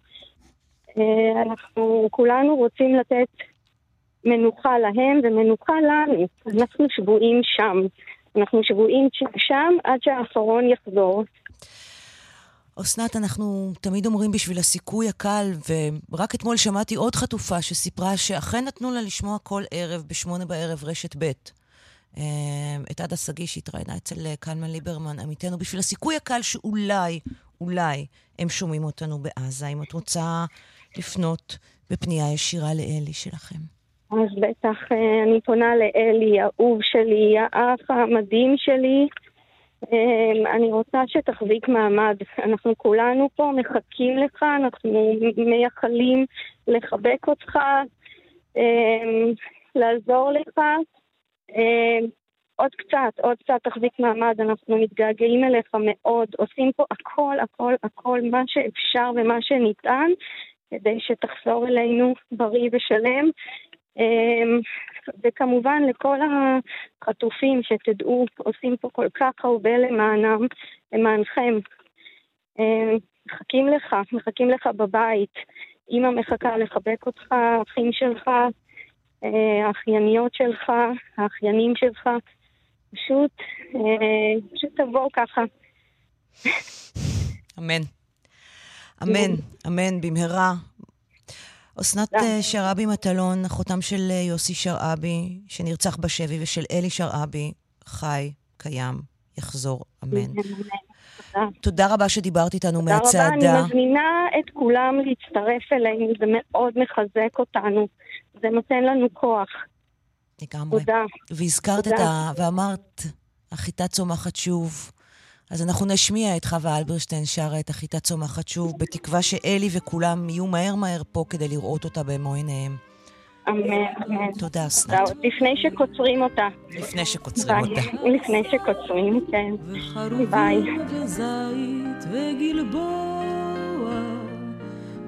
אנחנו כולנו רוצים לתת מנוחה להם ומנוחה לנו. אנחנו שבועים שם. אנחנו שבועים שם עד שהאחרון יחזור. אסנת, אנחנו תמיד אומרים בשביל הסיכוי הקל, ורק אתמול שמעתי עוד חטופה שסיפרה שאכן נתנו לה לשמוע כל ערב בשמונה בערב רשת ב' את עדה סגי שהתראיינה אצל קלמן ליברמן, עמיתנו, בשביל הסיכוי הקל שאולי, אולי הם שומעים אותנו בעזה. אם את רוצה לפנות בפנייה ישירה לאלי שלכם. אז בטח אני פונה לאלי, האהוב שלי, האח המדהים שלי. אני רוצה שתחזיק מעמד. אנחנו כולנו פה מחכים לך, אנחנו מייחלים לחבק אותך, לעזור לך. עוד קצת, עוד קצת תחזיק מעמד, אנחנו מתגעגעים אליך מאוד, עושים פה הכל, הכל, הכל, מה שאפשר ומה שניתן, כדי שתחזור אלינו בריא ושלם, וכמובן לכל החטופים שתדעו, עושים פה כל כך הרבה למענם, למענכם, מחכים לך, מחכים לך בבית, אמא מחכה לחבק אותך, אחים שלך, האחייניות שלך, האחיינים שלך, פשוט, פשוט תבוא ככה. אמן. אמן, אמן, במהרה. אסנת שרעבי מטלון, אחותם של יוסי שרעבי, שנרצח בשבי, ושל אלי שרעבי, חי, קיים, יחזור, אמן. תודה רבה שדיברת איתנו מהצעדה. תודה רבה, אני מזמינה את כולם להצטרף אלינו, זה מאוד מחזק אותנו. זה נותן לנו כוח. לגמרי. תודה. והזכרת תודה. את ה... ואמרת, החיטה צומחת שוב. אז אנחנו נשמיע את חווה אלברשטיין שרה את החיטה צומחת שוב, בתקווה שאלי וכולם יהיו מהר מהר פה כדי לראות אותה במו עיניהם. אמן, אמן. תודה, אסנת. לפני שקוצרים אותה. לפני שקוצרים ביי. אותה. לפני שקוצרים, כן. ביי. וזית וגלבוע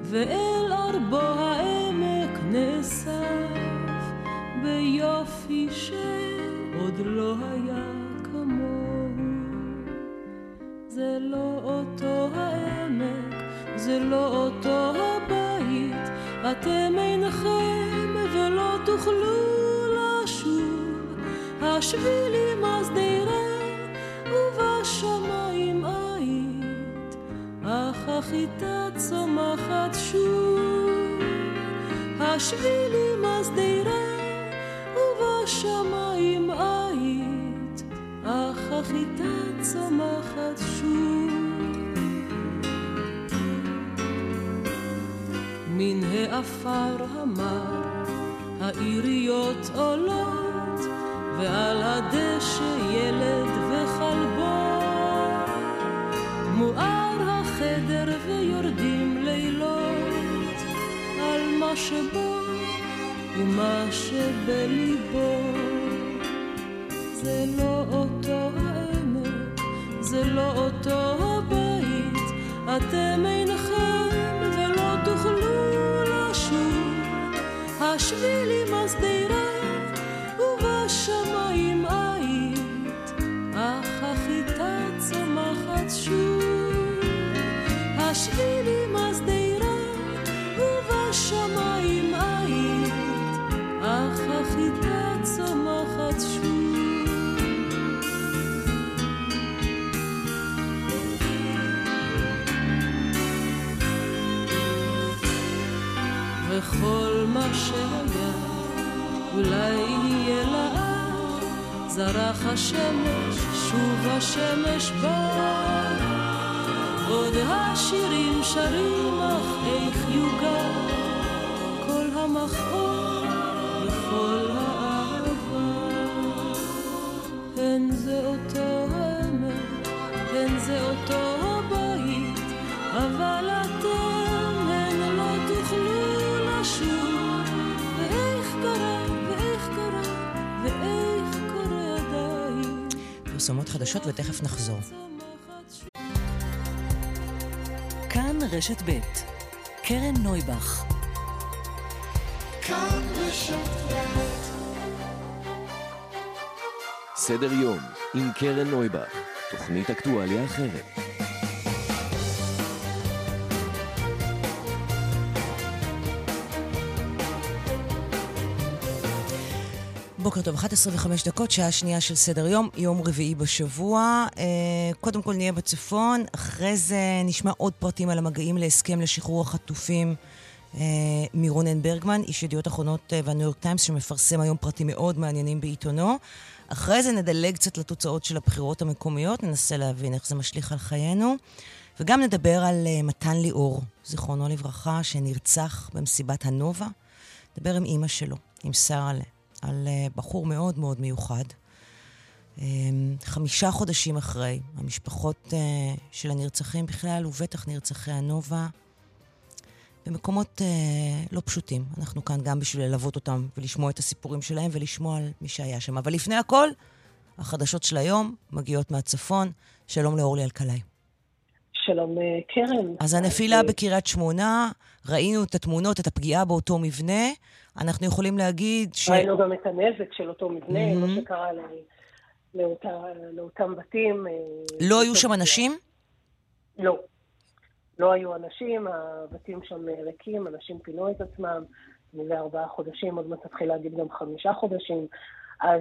ואל ארבו העמק נסף ביופי שעוד לא היה כמוהו. זה לא אותו העמק, זה לא אותו הבית, אתם אינכם ולא תוכלו לשוב, השבילים אז דירה ובשמיים עית, אך החיטה צומחת שוב, השבילים אז דירה ובשמיים עית, אך החיטה צומחת שוב. באפר המר, העיריות עולות, ועל הדשא ילד וחלבו. מואר החדר ויורדים לילות, על מה שבו ומה שבליבו. זה לא אותו העמק, זה לא אותו הבית, אתם אינכם ולא תוכלו לשוב. השבילים הסדירה ובשמיים עית, אך החיטה צומחת שוב. השבילים הסדירה ובשמיים עית, אך החיטה צומחת שוב. וכל מה שהיה, אולי יהיה לעד, זרח השמש, שוב השמש בא. עוד השירים שרים, אך איך יוגע, כל המחאות וכל האהבה. הן זה אותו האמת, הן זה אותו הבית, אבל אתם הן לא תוכלו. ואיך קורה, ואיך קורה, ואיך קורה עדיין. פרסומות חדשות ותכף נחזור. כאן רשת ב', קרן נויבך. כאן רשת ב'. סדר יום עם קרן נויבך, תוכנית אקטואליה אחרת. בוקר טוב, אחת עשרה וחמש דקות, שעה שנייה של סדר יום, יום רביעי בשבוע. קודם כל נהיה בצפון, אחרי זה נשמע עוד פרטים על המגעים להסכם לשחרור החטופים מרונן ברגמן, איש ידיעות אחרונות והניו יורק טיימס, שמפרסם היום פרטים מאוד מעניינים בעיתונו. אחרי זה נדלג קצת לתוצאות של הבחירות המקומיות, ננסה להבין איך זה משליך על חיינו, וגם נדבר על מתן ליאור, זיכרונו לברכה, שנרצח במסיבת הנובה. נדבר עם אמא שלו, עם שרה עליה, על בחור מאוד מאוד מיוחד. חמישה חודשים אחרי, המשפחות של הנרצחים בכלל, ובטח נרצחי הנובה, במקומות לא פשוטים. אנחנו כאן גם בשביל ללוות אותם, ולשמוע את הסיפורים שלהם, ולשמוע על מי שהיה שם. אבל לפני הכל, החדשות של היום מגיעות מהצפון. שלום לאורלי אלקלעי. שלום קרן. אז הנפילה בקריית שמונה, ראינו את התמונות, את הפגיעה באותו מבנה, אנחנו יכולים להגיד ש... ראינו גם את הנזק של אותו מבנה, מה שקרה לאותם בתים. לא היו שם אנשים? לא. לא היו אנשים, הבתים שם ריקים, אנשים פינו את עצמם, מזה ארבעה חודשים, עוד מתחיל להגיד גם חמישה חודשים. אז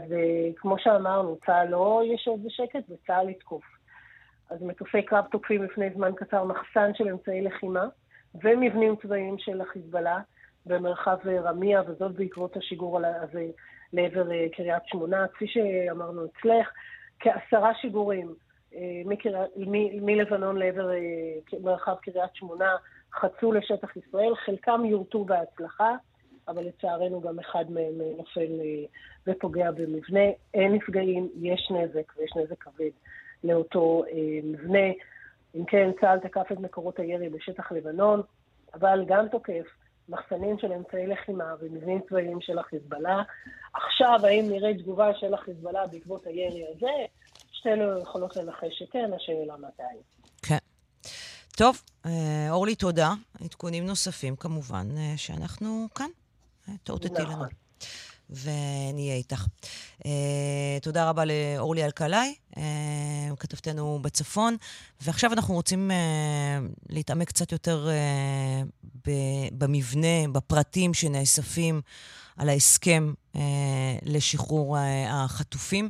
כמו שאמרנו, צהל לא ישוב בשקט, וצהל יתקוף. אז מטופי קרב תוקפים לפני זמן קצר מחסן של אמצעי לחימה ומבנים צבאיים של החיזבאללה במרחב רמיה, וזאת בעקבות השיגור הזה לעבר קריית שמונה. כפי שאמרנו אצלך, כעשרה שיגורים מלבנון לעבר מרחב קריית שמונה חצו לשטח ישראל, חלקם יורטו בהצלחה, אבל לצערנו גם אחד מהם נופל ופוגע במבנה. אין נפגעים, יש נזק, ויש נזק כבד לאותו מבנה. אם כן, צהל תקף את מקורות הירי בשטח לבנון, אבל גם תוקף מחסנים של אמצעי לחימה ומבנים צבאיים של החיזבאללה. עכשיו, האם נראה תגובה של החיזבאללה בעקבות הירי הזה? שתינו יכולות לנחש שכן, השאלה מתי. כן. טוב, אורלי, תודה. עדכונים נוספים, כמובן, שאנחנו כאן. תעודתי לנו. ונהיה איתך. Uh, תודה רבה לאורלי אלקלעי, uh, כתבתנו בצפון, ועכשיו אנחנו רוצים uh, להתעמק קצת יותר uh, ב- במבנה, בפרטים שנאספים על ההסכם uh, לשחרור uh, החטופים.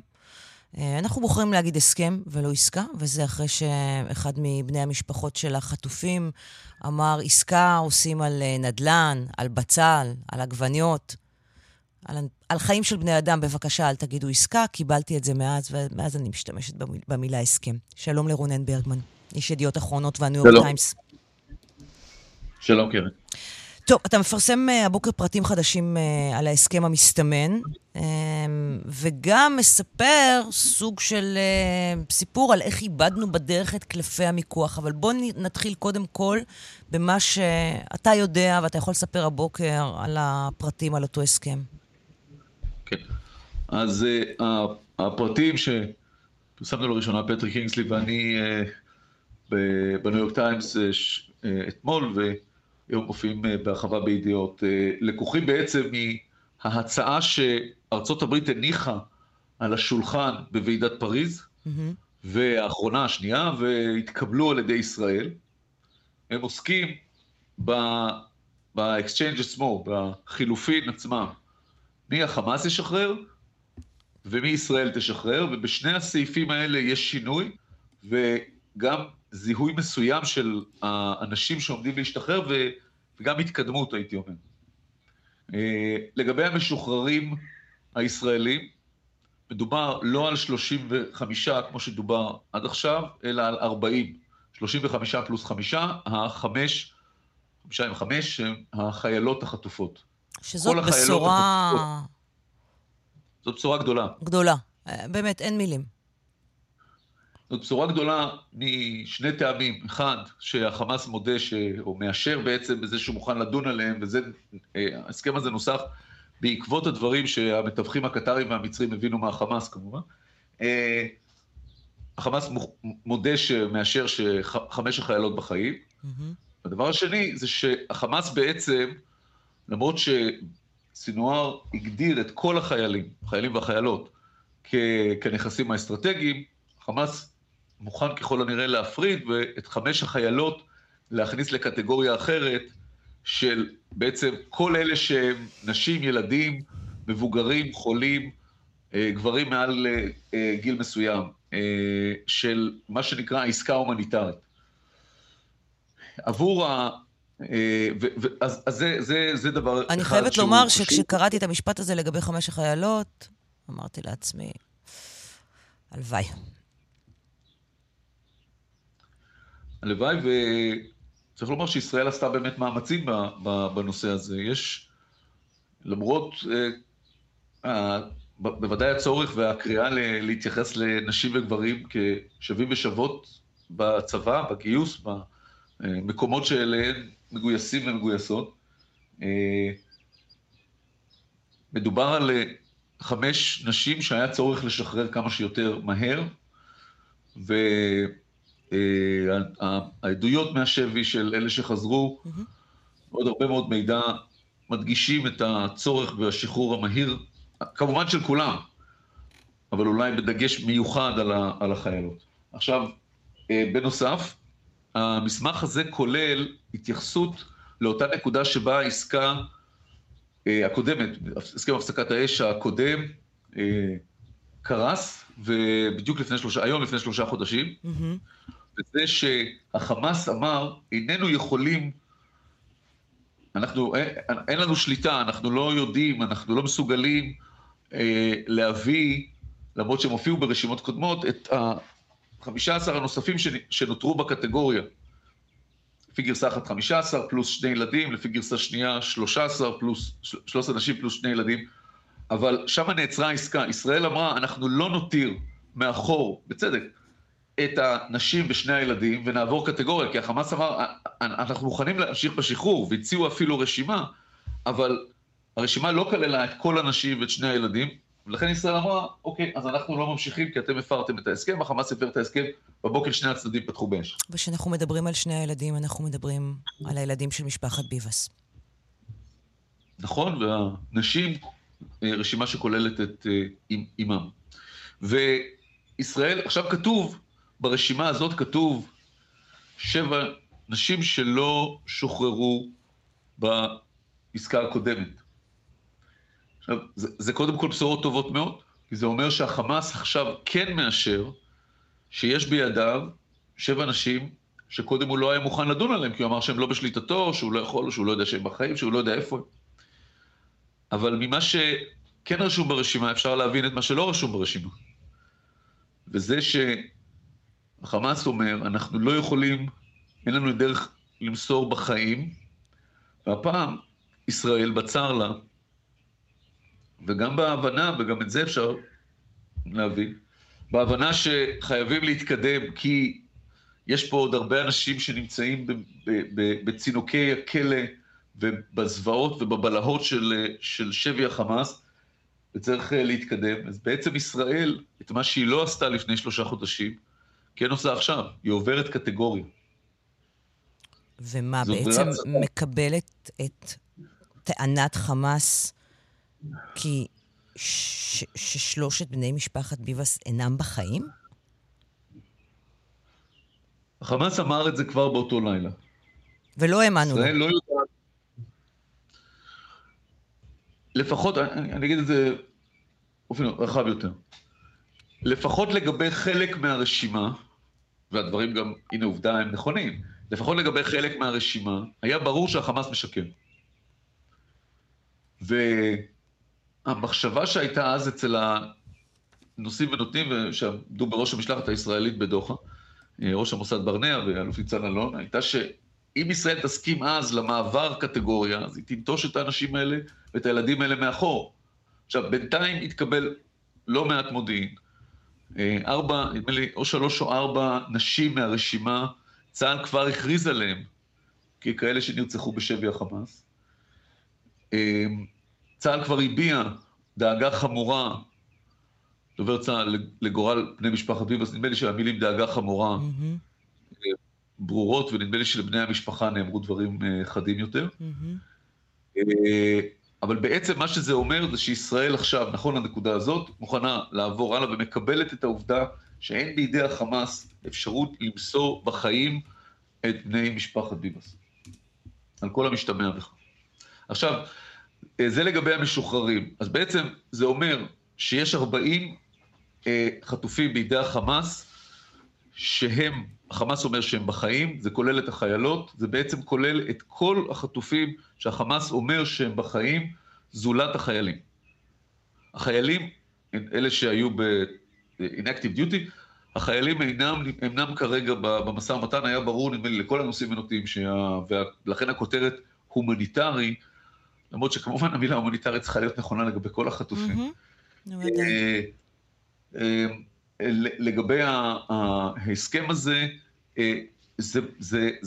Uh, אנחנו בוחרים להגיד הסכם ולא עסקה, וזה אחרי שאחד מבני המשפחות של החטופים אמר, עסקה עושים על uh, נדלן, על בצל, על עגבניות, על, על חיים של בני אדם, בבקשה, אל תגידו עסקה. קיבלתי את זה מאז, ומאז אני משתמשת במיל, במילה הסכם. שלום לרונן ברגמן, איש ידיעות אחרונות והניו יורק טיימס. שלום, קרן. טוב, אתה מפרסם הבוקר פרטים חדשים על ההסכם המסתמן, וגם מספר סוג של סיפור על איך איבדנו בדרך את קלפי המיקוח, אבל בוא נתחיל קודם כל במה שאתה יודע, ואתה יכול לספר הבוקר על הפרטים, על אותו הסכם. כן, אז הפרטים שפרסמנו לראשונה, פטריק קינגסלי ואני בניו יורק טיימס אתמול, ו... היום מופיעים בהרחבה בידיעות, לקוחים בעצם מההצעה שארצות הברית הניחה על השולחן בוועידת פריז, mm-hmm. והאחרונה השנייה, והתקבלו על ידי ישראל. הם עוסקים ב-exchange עצמו, בחילופין עצמם, מי החמאס ישחרר ומי ישראל תשחרר, ובשני הסעיפים האלה יש שינוי, וגם זיהוי מסוים של האנשים שעומדים להשתחרר, וגם התקדמות, הייתי אומר. לגבי המשוחררים הישראלים, מדובר לא על שלושים וחמש, כמו שדובר עד עכשיו, אלא על ארבעים. שלושים וחמש פלוס חמש, החמש, חמש עם חמש, הם החיילות החטופות. שזאת בשורה... החטופות. זאת בשורה גדולה. גדולה. באמת, אין מילים. זאת בשורה גדולה משני טעמים. אחד, שהחמאס מודה ש... או מאשר בעצם בזה שהוא מוכן לדון עליהם, וההסכם הזה נוסח בעקבות הדברים שהמתווכים הקטרים והמצרים הבינו מהחמאס כמובן. החמאס מודה שמאשר שחמש החיילות בחיים. הדבר השני זה שהחמאס בעצם, למרות שסינואר הגדיר את כל החיילים, החיילים והחיילות, כנכסים האסטרטגיים, חמאס מוכן ככל הנראה להפריד, ואת חמש החיילות להכניס לקטגוריה אחרת, של בעצם כל אלה שהם נשים, ילדים, מבוגרים, חולים, גברים מעל גיל מסוים, של מה שנקרא עסקה הומניטרית. עבור ה... אז זה דבר... אני חייבת לומר שכשקראתי את המשפט הזה לגבי חמש החיילות, אמרתי לעצמי, הלוואי. הלוואי, וצריך לומר שישראל עשתה באמת מאמצים בנושא הזה. יש, למרות בוודאי הצורך והקריאה להתייחס לנשים וגברים כשווים ושוות בצבא, בגיוס, במקומות שאליהן מגויסים ומגויסות, מדובר על חמש נשים שהיה צורך לשחרר כמה שיותר מהר, ו... העדויות מהשבי של אלה שחזרו, עוד הרבה מאוד מידע, מדגישים את הצורך בשחרור המהיר, כמובן של כולם, אבל אולי בדגש מיוחד על החיילות. עכשיו, בנוסף, המסמך הזה כולל התייחסות לאותה נקודה שבה העסקה הקודמת, הסכם הפסקת האש הקודם, קרס, ובדיוק לפני שלושה, היום לפני שלושה חודשים, וזה שהחמאס אמר, איננו יכולים, אנחנו, אין, אין לנו שליטה, אנחנו לא יודעים, אנחנו לא מסוגלים אה, להביא, למרות שהם הופיעו ברשימות קודמות, את ה-חמישה עשר הנוספים שנותרו בקטגוריה. לפי גרסה אחת חמישה עשר פלוס שני ילדים, לפי גרסה שנייה שלושה עשר פלוס, שלושה אנשים פלוס שני ילדים, אבל שם נעצרה עסקה. ישראל אמרה, אנחנו לא נותיר מאחור, בצדק, את הנשים ושני הילדים, ונעבור קטגוריה, כי החמאס אמר, אנחנו מוכנים להמשיך בשחרור, והציעו אפילו רשימה, אבל הרשימה לא כללה את כל הנשים ואת שני הילדים, ולכן ישראל אמרה, אוקיי, אז אנחנו לא ממשיכים, כי אתם הפרתם את ההסכם, החמאס הפר את ההסכם, בבוקר שני הצדדים פתחו באש. ושאנחנו מדברים על שני הילדים, אנחנו מדברים על הילדים של משפחת ביבס. נכון, והנשים, רשימה שכוללת את אימם. וישראל, עכשיו כתוב, ברשימה הזאת כתוב שבע נשים שלא שוחררו בעסקה הקודמת. עכשיו, זה, זה קודם כל בשורות טובות מאוד, כי זה אומר שהחמאס עכשיו כן מאשר שיש בידיו שבע נשים שקודם הוא לא היה מוכן לדון עליהם, כי הוא אמר שהם לא בשליטתו, שהוא לא יכול, שהוא לא יודע שהם בחיים, שהוא לא יודע איפה הם. אבל ממה שכן רשום ברשימה, אפשר להבין את מה שלא רשום ברשימה. וזה שהחמאס אומר, אנחנו לא יכולים, אין לנו דרך למסור בחיים, והפעם ישראל בצר לה, וגם בהבנה, וגם את זה אפשר להבין, בהבנה שחייבים להתקדם, כי יש פה עוד הרבה אנשים שנמצאים בצינוקי הכלא, ובזוועות ובבלהות של, של שבי החמאס, וצריך להתקדם. אז בעצם ישראל, את מה שהיא לא עשתה לפני שלושה חודשים, כן עושה עכשיו, היא עוברת קטגוריה. ומה, בעצם מקבלת את טענת חמאס, כי ש- ששלושת בני משפחת ביבס אינם בחיים? החמאס אמר את זה כבר באותו לילה. ולא האמנו. ישראל לא יודעת. לפחות, אני, אני אגיד את זה אופן רחב יותר, לפחות לגבי חלק מהרשימה, והדברים גם, הנה עובדה, הם נכונים, לפחות לגבי חלק מהרשימה, היה ברור שהחמאס משקר. והמחשבה שהייתה אז אצל הנושאים ונותנים, שעמדו בראש המשלחת הישראלית בדוחה, ראש המוסד ברנע ואלוף ניצן אלון, הייתה שאם ישראל תסכים אז למעבר קטגוריה, אז היא תנטוש את האנשים האלה ואת הילדים האלה מאחור. עכשיו, בינתיים התקבל לא מעט מודיעין, ארבע, נדמה לי, או שלוש או ארבע נשים מהרשימה, צה"ל כבר הכריז עליהם, ככאלה שנרצחו בשבי החמאס. צה"ל כבר הביע דאגה חמורה, דובר צה"ל לגורל בני משפחת ביבס, נדמה לי שהמילים דאגה חמורה mm-hmm. ברורות, ונדמה לי שלבני המשפחה נאמרו דברים חדים יותר. Mm-hmm. אבל בעצם מה שזה אומר זה שישראל עכשיו, נכון לנקודה הזאת, מוכנה לעבור הלאה ומקבלת את העובדה שאין בידי החמאס אפשרות למסור בחיים את בני משפחת ביבס. על כל המשתמע בכך. עכשיו, זה לגבי המשוחררים. אז בעצם זה אומר שיש ארבעים אה, חטופים בידי החמאס, שהם, החמאס אומר שהם בחיים, זה כולל את החיילות, זה בעצם כולל את כל החטופים שהחמאס אומר שהם בחיים, זולת החיילים. החיילים, אלה שהיו ב-inactive duty, החיילים אינם, אינם כרגע במשא ומתן, היה ברור נדמה לי לכל הנושאים ונותנים, ולכן הכותרת הומניטרי, למרות שכמובן המילה הומניטרית צריכה להיות נכונה לגבי כל החטופים. לגבי ההסכם הזה,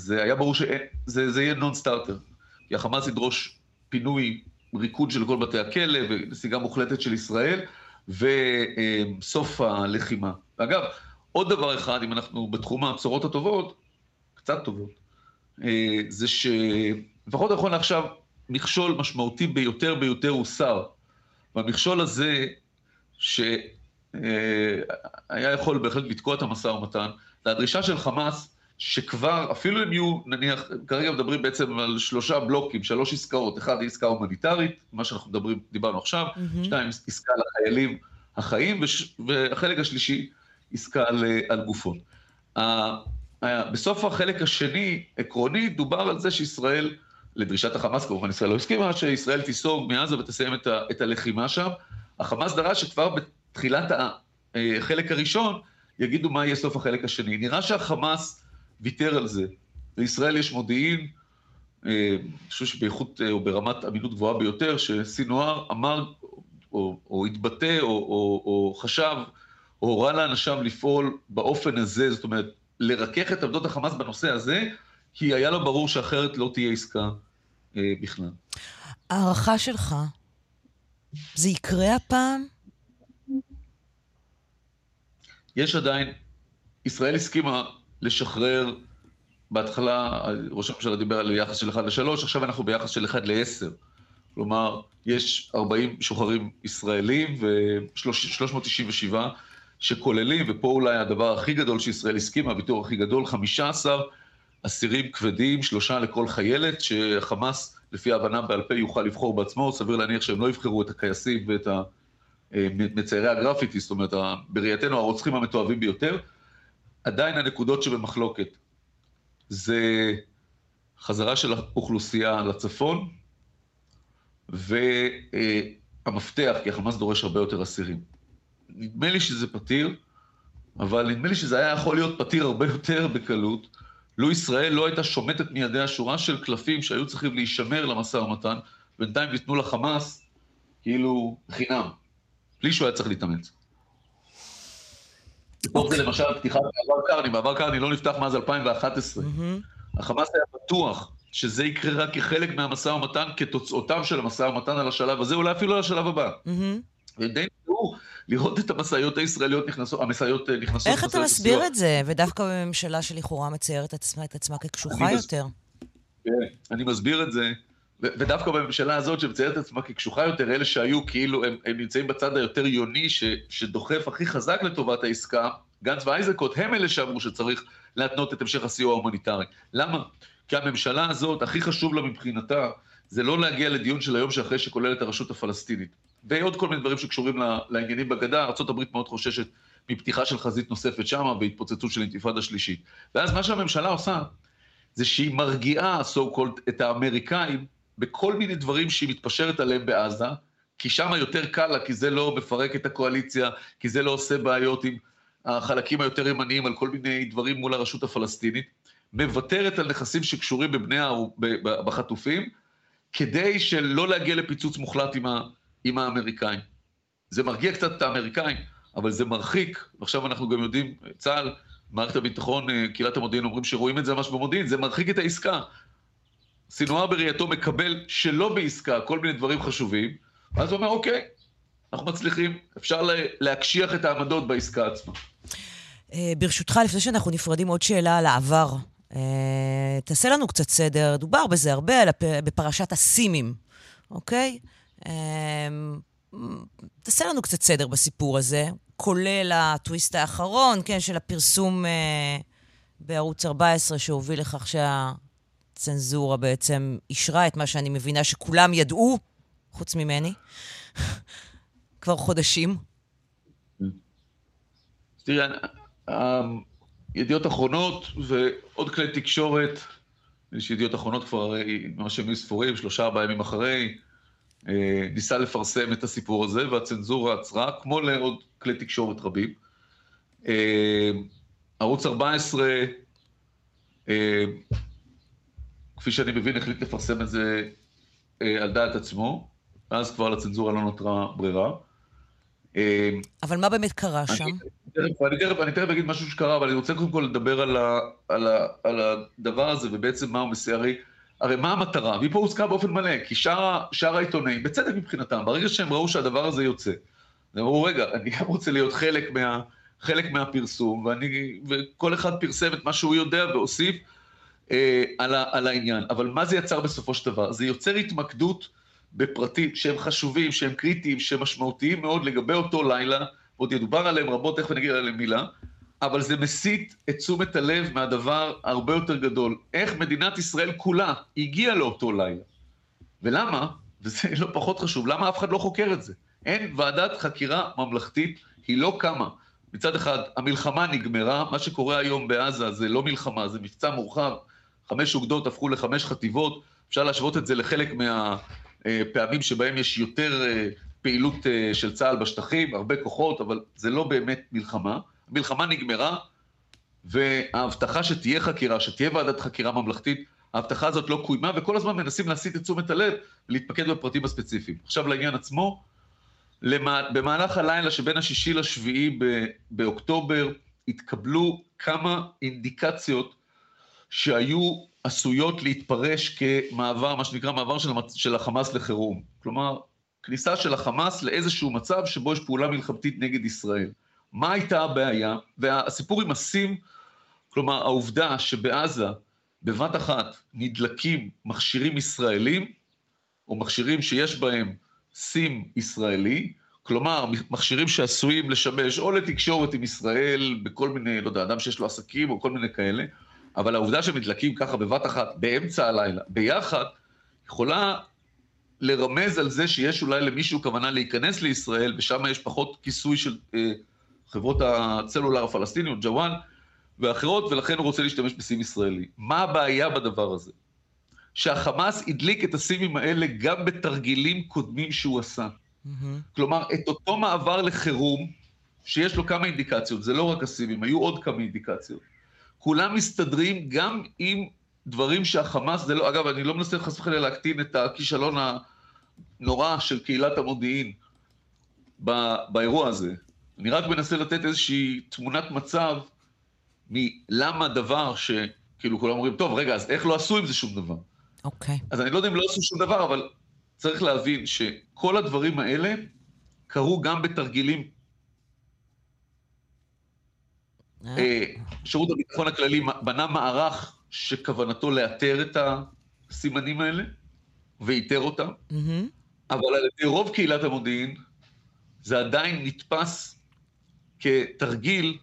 זה היה ברור שזה יהיה נון-סטארטר, כי החמאס ידרוש פינוי ריקוד של כל בתי הכלא, ונסיגה מוחלטת של ישראל, וסוף הלחימה. אגב, עוד דבר אחד, אם אנחנו בתחום הבשורות הטובות, קצת טובות, זה שלפחות נכון לעכשיו, מכשול משמעותי ביותר ביותר הוא שר. והמכשול הזה, שהיה יכול בהחלט לתקוע את המשא ומתן, זה הדרישה של חמאס, שכבר, אפילו אם יהיו, נניח, כרגע מדברים בעצם על שלושה בלוקים, שלוש עסקאות, אחד היא עסקה הומניטרית, מה שאנחנו מדברים, דיברנו עכשיו, mm-hmm. שתיים, עסקה לחיילים החיים, וש, והחלק השלישי, עסקה על, על גופון. בסוף החלק השני, עקרוני, דובר על זה שישראל, לדרישת החמאס, כמובן ישראל לא הסכימה, שישראל תיסוג מעזה ותסיים את, ה, את הלחימה שם. החמאס דרש שכבר בתחילת החלק הראשון, יגידו מה יהיה סוף החלק השני. נראה שהחמאס ויתר על זה. לישראל יש מודיעין, אני חושב שבאיכות או ברמת אמינות גבוהה ביותר, שסינואר אמר או, או התבטא או, או, או חשב, או הורה לאנשם לפעול באופן הזה, זאת אומרת, לרכך את עמדות החמאס בנושא הזה, כי היה לו ברור שאחרת לא תהיה עסקה אה, בכלל. הערכה שלך, זה יקרה הפעם? יש עדיין, ישראל הסכימה לשחרר, בהתחלה, ראש הממשלה דיבר על יחס של אחד לשלוש, עכשיו אנחנו ביחס של אחד לעשר. כלומר, יש ארבעים משוחררים ישראלים ו-שלוש מאות תשעים ושבע שכוללים, ופה אולי הדבר הכי גדול שישראל הסכימה, הוויתור הכי גדול, חמישה עשר, אסירים כבדים, שלושה לכל חיילת, שחמאס, לפי ההבנה בעל פה, יוכל לבחור בעצמו, סביר להניח שהם לא יבחרו את הקייסים ואת מציירי הגרפיטי, זאת אומרת, בראייתנו הרוצחים המתועבים ביותר. עדיין הנקודות שבמחלוקת, זה חזרה של האוכלוסייה לצפון, והמפתח, כי החמאס דורש הרבה יותר אסירים. נדמה לי שזה פתיר, אבל נדמה לי שזה היה יכול להיות פתיר הרבה יותר בקלות, לו ישראל לא הייתה שומטת מידי השורה של קלפים שהיו צריכים להישמר למשא ומתן, בינתיים ניתנו לחמאס כאילו חינם, בלי שהוא היה צריך להתאמץ. כמו זה למשל פתיחת מעבר קרני, מעבר קרני לא נפתח מאז אלפיים ואחת עשרה. החמאס היה בטוח שזה יקרה רק כחלק מהמשא ומתן, כתוצאותיו של המשא ומתן על השלב הזה, אולי אפילו על השלב הבא. ודי נפתחו לראות את המשאיות הישראליות נכנסות, המשאיות נכנסות. איך אתה מסביר את זה? ודווקא בממשלה שלכאורה מציירת את עצמה כקשוחה יותר. אני מסביר את זה, ודווקא בממשלה הזאת שמציירת את עצמה כקשוחה יותר, אלה שהיו כאילו, הם נמצאים בצד היותר יוני, שדוחף הכי חזק לטובת העסקה, גנץ ואיזנקוט, הם אלה שאמרו שצריך להתנות את המשך הסיוע ההומניטרי. למה? כי הממשלה הזאת, הכי חשוב לה מבחינתה, זה לא להגיע לדיון של היום שאחרי שכולל את הרשות הפלסטינית. ועוד כל מיני דברים שקשורים לעניינים בגדה, ארצות הברית מאוד חוששת מפתיחה של חזית נוספת שמה, והתפוצצות של אינתיפאדה שלישית. ואז מה שהממשלה עושה, זה שהיא מרגיעה, so called, את האמריקאים, בכל מיני דברים שהיא מתפשרת עליהם בעזה, כי שמה יותר קל לה, כי זה לא מפרק את הקואליציה, כי זה לא עושה בעיות עם החלקים היותר ימניים, על כל מיני דברים מול הרשות הפלסטינית, מוותרת על נכסים שקשורים בבני בחטופים, כדי שלא להגיע לפיצוץ מוחלט עם, ה, עם האמריקאים. זה מרגיע קצת את האמריקאים, אבל זה מרחיק, ועכשיו אנחנו גם יודעים, צה"ל, מערכת הביטחון, קהילת המודיעין, אומרים שרואים את זה ממש במודיעין, זה מרחיק את העסקה. סינואר בראייתו מקבל שלא בעסקה, כל מיני דברים חשובים, ואז הוא אומר, אוקיי, אנחנו מצליחים, אפשר להקשיח את העמדות בעסקה עצמה. ברשותך, לפני שאנחנו נפרדים, עוד שאלה על העבר. תעשה לנו קצת סדר, דובר בזה הרבה, בפרשת הסימים, אוקיי? תעשה לנו קצת סדר בסיפור הזה, כולל הטוויסט האחרון, כן, של הפרסום בערוץ ארבע עשרה, שהוביל לכך שה... צנזורה בעצם אישרה את מה שאני מבינה שכולם ידעו, חוץ ממני, כבר חודשים. תראה, ידיעות אחרונות ועוד כלי תקשורת, יש ידיעות אחרונות כבר ממש ימים ספורים, שלושה, ארבעה ימים אחרי, ניסה לפרסם את הסיפור הזה, והצנזורה עצרה, כמו לעוד כלי תקשורת רבים. ערוץ ארבע עשרה, כפי שאני מבין, החליט לפרסם את זה אה, על דעת עצמו, ואז כבר לצנזורה לא נותרה ברירה. אה, אבל מה באמת קרה אני, שם? אני תכף אגיד משהו שקרה, אבל אני רוצה קודם כל לדבר על, ה, על, ה, על הדבר הזה, ובעצם מה הוא מסערי. הרי מה המטרה? והיא פה הוסקה באופן מלא, כי שאר, שאר העיתונאים, בצדק מבחינתם, ברגע שהם ראו שהדבר הזה יוצא, הם ראו, רגע, אני גם רוצה להיות חלק, מה, חלק מהפרסום, ואני, וכל אחד פרסם את מה שהוא יודע ואוסיף, על, ה, על העניין. אבל מה זה יצר בסופו של דבר? זה יוצר התמקדות בפרטים שהם חשובים, שהם קריטיים, שהם משמעותיים מאוד לגבי אותו לילה, ועוד ידובר עליהם רבות, איך נגיד עליהם מילה, אבל זה מסיט את תשומת הלב מהדבר הרבה יותר גדול. איך מדינת ישראל כולה הגיעה לאותו לילה? ולמה? וזה לא פחות חשוב, למה אף אחד לא חוקר את זה? אין ועדת חקירה ממלכתית, היא לא קמה. מצד אחד, המלחמה נגמרה, מה שקורה היום בעזה זה לא מלחמה, זה מבצע מורחב, חמש אוגדות הפכו לחמש חטיבות, אפשר להשוות את זה לחלק מהפעמים שבהם יש יותר פעילות של צה"ל בשטחים, הרבה כוחות, אבל זה לא באמת מלחמה. המלחמה נגמרה, וההבטחה שתהיה חקירה, שתהיה ועדת חקירה ממלכתית, ההבטחה הזאת לא קוימה, וכל הזמן מנסים להסיט את תשומת הלב, ולהתפקד בפרטים הספציפיים. עכשיו לעניין עצמו, במהלך הלילה שבין השישי לשביעי באוקטובר, התקבלו כמה אינדיקציות שהיו עשויות להתפרש כמעבר, מה שנקרא מעבר של, של החמאס לחירום. כלומר, כניסה של החמאס לאיזשהו מצב שבו יש פעולה מלחמתית נגד ישראל. מה הייתה הבעיה? והסיפור עם הסים, כלומר, העובדה שבעזה, בבת אחת, נדלקים מכשירים ישראלים, או מכשירים שיש בהם סים ישראלי, כלומר, מכשירים שעשויים לשמש או לתקשורת עם ישראל, בכל מיני, לא יודע, אדם שיש לו עסקים או כל מיני כאלה, אבל העובדה שמדלקים ככה בבת אחת, באמצע הלילה, ביחד, יכולה לרמז על זה שיש אולי למישהו כוונה להיכנס לישראל, ושם יש פחות כיסוי של אה, חברות הצלולר הפלסטיניות, ג'וואן ואחרות, ולכן הוא רוצה להשתמש בסים ישראלי. מה הבעיה בדבר הזה? שהחמאס הדליק את הסימים האלה גם בתרגילים קודמים שהוא עשה. Mm-hmm. כלומר, את אותו מעבר לחירום, שיש לו כמה אינדיקציות, זה לא רק הסימים, היו עוד כמה אינדיקציות. כולם מסתדרים גם עם דברים שהחמאס זה לא, אגב, אני לא מנסה חס וחלילה להקטין את הכישלון הנורא של קהילת המודיעין באירוע הזה. אני רק מנסה לתת איזושהי תמונת מצב מלמה דבר שכאילו כולם אומרים, טוב, רגע, אז איך לא עשו עם זה שום דבר? אוקיי. אז אני לא יודע אם לא עשו שום דבר, אבל צריך להבין שכל הדברים האלה קרו גם בתרגילים. שירות הביטחון הכללי בנה מערך שכוונתו לאתר את הסימנים האלה, ואיתר אותם, אבל על ידי רוב קהילת המודיעין, זה עדיין נתפס כתרגיל,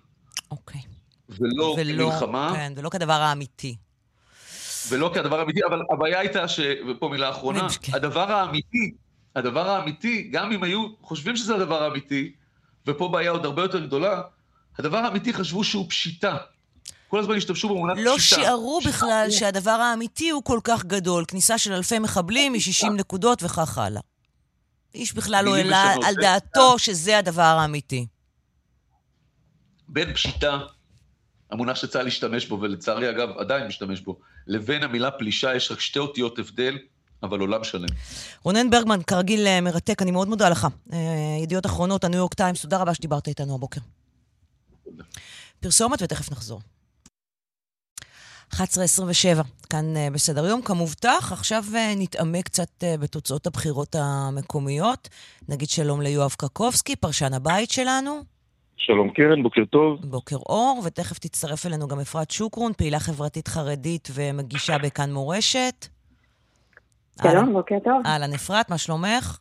ולא כמלחמה. ולא כדבר האמיתי. ולא כדבר האמיתי, אבל הבעיה הייתה, ופה מילה אחרונה, הדבר האמיתי, הדבר האמיתי, גם אם היו חושבים שזה הדבר האמיתי, ופה בעיה עוד הרבה יותר גדולה, הדבר האמיתי חשבו שהוא פשיטה. כל הזמן השתמשו במונת פשיטה. לא שיערו בכלל שהדבר האמיתי הוא כל כך גדול. כניסה של אלפי מחבלים מ-שישים נקודות וכך הלאה. איש בכלל לא העלה על דעתו שזה הדבר האמיתי. בין פשיטה, המונח שצה"ל להשתמש בו, ולצערי אגב עדיין משתמש בו, לבין המילה פלישה יש רק שתי אותיות הבדל, אבל עולם שלם. רונן ברגמן, כרגיל מרתק, אני מאוד מודה לך. ידיעות אחרונות, הניו יורק טיימס, תודה רבה שדיברת איתנו הבוקר. פרסומת ותכף נחזור. אחת עשרה עשרים ושבע, כאן בסדר יום, כמובטח, עכשיו נתעמק קצת בתוצאות הבחירות המקומיות, נגיד שלום ליואב קקובסקי, פרשן הבית שלנו. שלום קרן, בוקר טוב. בוקר אור, ותכף תצטרף אלינו גם אפרת שוקרון, פעילה חברתית חרדית ומגישה בכאן מורשת. שלום, בוקר טוב. אהלן אפרת, מה שלומך?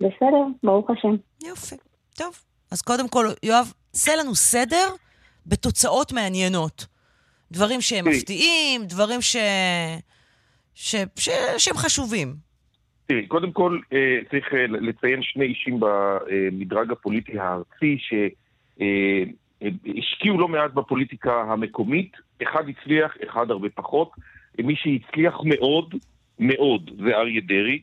בסדר, ברוך השם. יופי, טוב. אז קודם כל, יואב, עשה לנו סדר בתוצאות מעניינות. דברים שהם מפתיעים, דברים ש... ש... ש... שהם חשובים. תראי, קודם כל צריך לציין שני אישים במדרג הפוליטי הארצי שהשקיעו לא מעט בפוליטיקה המקומית. אחד הצליח, אחד הרבה פחות. מי שהצליח מאוד, מאוד, זה אריה דרי,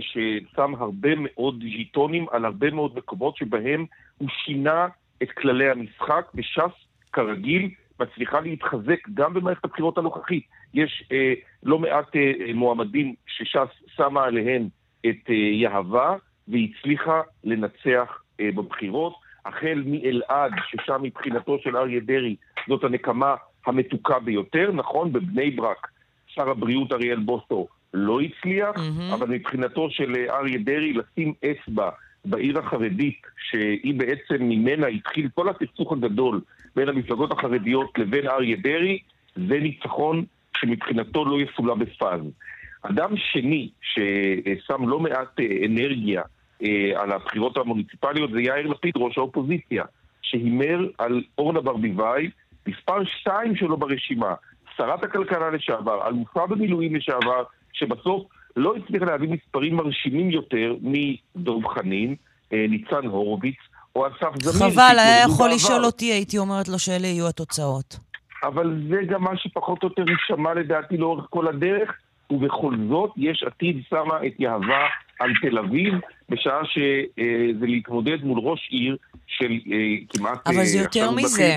ששם הרבה מאוד ז'יטונים על הרבה מאוד מקומות שבהם הוא שינה את כללי המשחק, וש"ס כרגיל מצליחה להתחזק גם במערכת הבחירות הנוכחית. יש אה, לא מעט אה, מועמדים שש"ס שמה עליהם את אה, יהבה, והיא הצליחה לנצח אה, בבחירות, החל מאלעד, ששם מבחינתו של אריה דרי, זאת הנקמה המתוקה ביותר, נכון? בבני ברק, שר הבריאות אריאל בוסו לא הצליח, mm-hmm. אבל מבחינתו של אריה דרי לשים אצבע בעיר החרדית, שהיא בעצם ממנה התחיל כל הסכסוך הגדול בין המפלגות החרדיות לבין אריה דרי, זה ניצחון שמבחינתו לא יסולה בפאז. אדם שני ששם לא מעט אנרגיה על הבחירות המוניציפליות זה יאיר לפיד, ראש האופוזיציה, שהימר על אורנה ברביבאי, מספר שתיים שלו ברשימה, שרת הכלכלה לשעבר, אלופה במילואים לשעבר, שבסוף לא הצליח להביא מספרים מרשימים יותר מדוב חנין, ניצן הורוביץ, או אסף זמיר. חבל, היה יכול לשאול אותי, הייתי אומרת לו שאלה יהיו התוצאות. אבל זה גם מה שפחות או יותר נשמע לדעתי לאורך כל הדרך, ובכל זאת יש עתיד שמה את יהבה על תל אביב, בשעה שזה להתמודד מול ראש עיר של כמעט... אבל זה יותר מזה.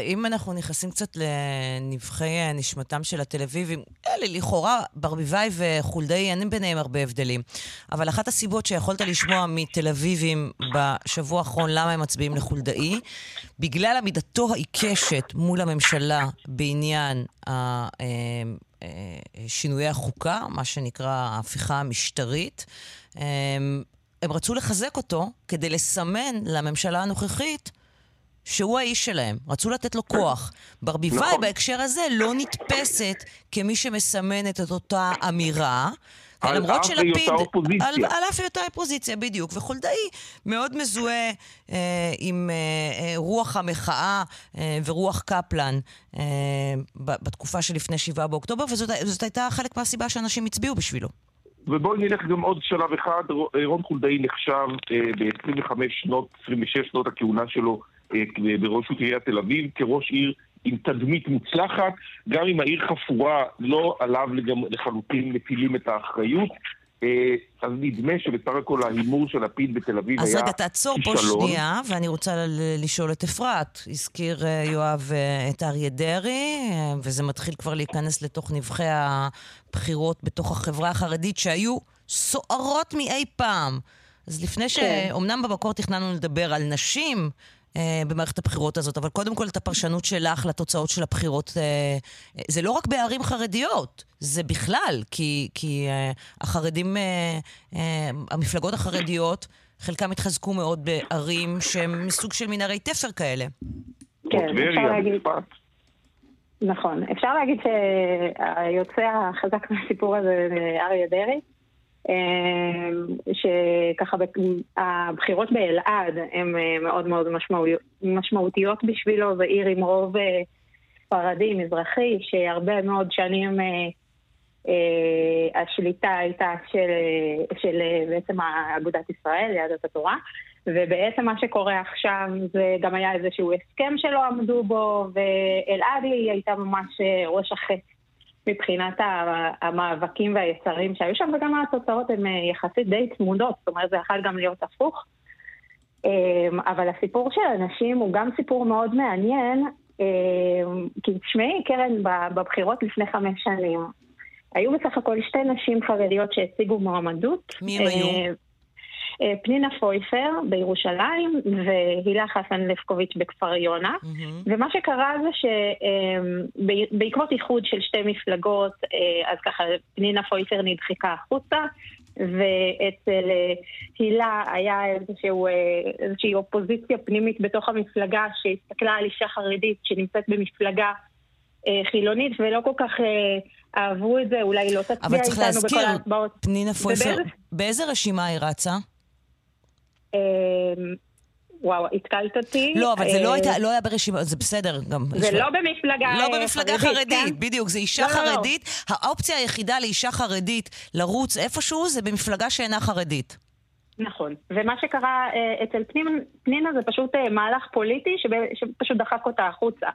אם אנחנו נכנסים קצת לנבחי נשמתם של התל אביבים, לכאורה ברביבאי וחולדאי אין ביניהם הרבה הבדלים, אבל אחת הסיבות שיכולת לשמוע מתל אביבים בשבוע האחרון למה הם מצביעים לחולדאי, בגלל עמידתו העיקשת מול הממשלה בעניין ה... שינויי החוקה, מה שנקרא ההפיכה המשטרית, הם, הם רצו לחזק אותו כדי לסמן לממשלה הנוכחית שהוא האיש שלהם. רצו לתת לו כוח. ברביבאי נכון. בהקשר הזה לא נתפסת כמי שמסמן את אותה אמירה, למרות שלפיד, על אף היותה אופוזיציה, בדיוק, וחולדאי מאוד מזוהה אה, עם אה, רוח המחאה אה, ורוח קפלן אה, בתקופה שלפני שבעה באוקטובר, וזאת הייתה חלק מהסיבה שאנשים הצביעו בשבילו. ובואו נלך גם עוד שלב אחד, רון חולדאי נחשב אה, ב-עשרים וחמש שנות, עשרים ושש שנות הכהונה שלו אה, בראש עיריית תל אביב, כראש עיר עם תדמית מוצלחת, גם אם העיר חפורה לא עליו לחלוטין מטילים את האחריות, אז נדמה שבסך הכל ההימור של הפיד בתל אביב היה... אז רגע, תעצור פה שנייה, ואני רוצה לשאול את אפרת. הזכיר יואב את אריה דרי, וזה מתחיל כבר להיכנס לתוך נבחי הבחירות בתוך החברה החרדית, שהיו סוערות מאי פעם. אז לפני שאומנם בבקור תכננו לדבר על נשים במערכת הבחירות הזאת, אבל קודם כל את הפרשנות שלך לתוצאות של הבחירות, זה לא רק בערים חרדיות, זה בכלל, כי, כי החרדים, המפלגות החרדיות, חלקם התחזקו מאוד בערים שהם מסוג של מנהרי תפר כאלה. כן, אפשר להגיד... נכון, אפשר להגיד שהיוצא החזק מהסיפור הזה אריה דרעי, שככה הבחירות באלעד הן מאוד מאוד משמעותיות בשבילו, ועיר עם רוב ספרדי, מזרחי, שהרבה מאוד שנים השליטה הייתה של, של בעצם אגודת ישראל, יהדות התורה, ובעצם מה שקורה עכשיו זה גם היה איזשהו הסכם שלא עמדו בו, ואלעד היא הייתה ממש ראש החץ מבחינת המאבקים והיצרים שהיו שם, וגם התוצאות הן יחסית די צמודות, זאת אומרת זה יכול גם להיות הפוך. אבל הסיפור של הנשים הוא גם סיפור מאוד מעניין, כי תשמעי קרן, בבחירות לפני חמש שנים, היו בסך הכל שתי נשים חרדיות שהציגו מועמדות. מי הם היו? פנינה פויפר בירושלים, והילה חסן לפקוביץ' בכפר יונה. Mm-hmm. ומה שקרה זה שבעקבות איחוד של שתי מפלגות, אז ככה פנינה פויפר נדחיקה החוצה, ואצל הילה היה איזשהו, איזושהי אופוזיציה פנימית בתוך המפלגה, שהסתכלה על אישה חרדית שנמצאת במפלגה חילונית, ולא כל כך אהבו את זה, אולי לא תצביע איתנו בכל ההצבעות. אבל צריך להזכיר, פנינה פויפר, באיזה רשימה היא רצה? וואו, התקלת אותי. לא, אבל זה לא היה ברשימה, זה בסדר. זה לא במפלגה חרדית. לא במפלגה חרדית, בדיוק, זה אישה חרדית. האופציה היחידה לאישה חרדית לרוץ איפשהו, זה במפלגה שאינה חרדית. נכון, ומה שקרה אצל פנינה זה פשוט מהלך פוליטי שפשוט דחק אותה החוצה.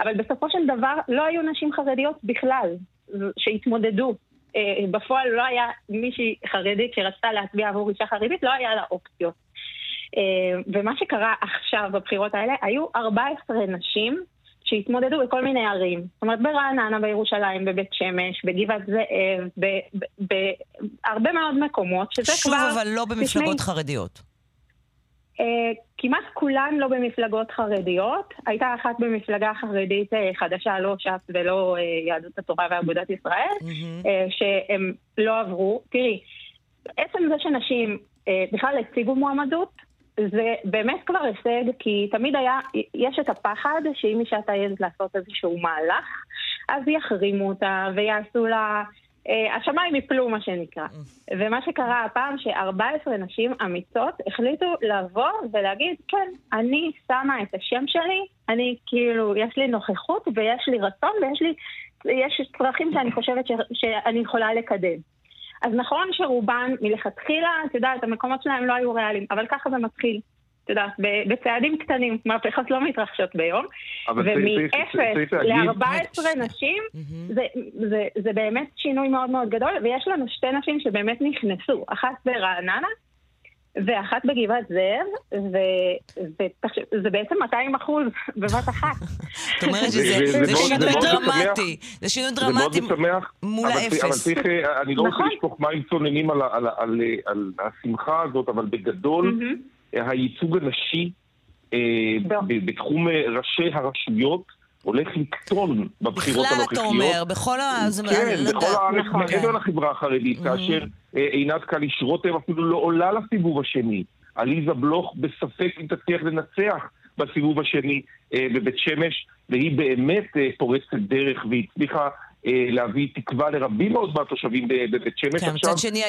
אבל בסופו של דבר לא היו נשים חרדיות בכלל שהתמודדו. בפועל לא היה מישהי חרדית שרצתה להצביע עבור אישה חרדית, לא היה לה אופציות. ומה שקרה עכשיו בבחירות האלה, היו ארבע עשרה נשים שהתמודדו בכל מיני ערים. זאת אומרת, ברעננה, בירושלים, בבית שמש, בגבעת זאב, בהרבה מאוד מקומות. שוב, אבל לא במפלגות חרדיות. כמעט כולן לא במפלגות חרדיות. הייתה אחת במפלגה חרדית חדשה, לא ש"ס ולא יהדות התורה ואגודת ישראל, שהם לא עברו. תראי, בעצם זה שנשים בכלל הציגו מועמדות, זה באמת כבר הישג, כי תמיד היה, יש את הפחד שאם אישה תעז לעשות איזשהו מהלך, אז יחרימו אותה ויעשו לה, אה, השמיים יפלו מה שנקרא. ומה שקרה הפעם, ש-ארבע עשרה נשים אמיצות החליטו לבוא ולהגיד, כן, אני שמה את השם שלי, אני כאילו, יש לי נוכחות ויש לי רצון ויש לי, יש צרכים שאני חושבת ש, שאני יכולה לקדם. אז נכון שרובן מלכתחילה, אתה יודע, את המקומות שלהם לא היו ריאליים, אבל ככה זה מתחיל, אתה יודע, בצעדים קטנים, מהפכות לא מתרחשות ביום, ומאפס ל-ארבע עשרה נשים, זה באמת שינוי מאוד מאוד גדול, ויש לנו שתי נשים שבאמת נכנסו, אחת ברעננה, ואחת בגבעת זאב, וזה בעצם מאתיים אחוז בבת אחת. זאת אומרת שזה שינוי דרמטי. זה שינוי דרמטי מול האפס. אבל צריך, אני לא רוצה לשפוך מים צוננים על השמחה הזאת, אבל בגדול, הייצוג הנשי בתחום ראשי הרשויות, הולך לקטון בבחירות הנוכחיות. בכלל אתה אומר, בכל הארץ. כן, בכל הארץ, מעבר לחברה החרדית, כאשר עינת קליש רותם אפילו לא עולה לסיבוב השני. עליזה בלוך בספק אם תצליח לנצח בסיבוב השני בבית שמש, והיא באמת פורצת דרך והצליחה להביא תקווה לרבים מאוד מהתושבים בבית שמש. כן, מצד שני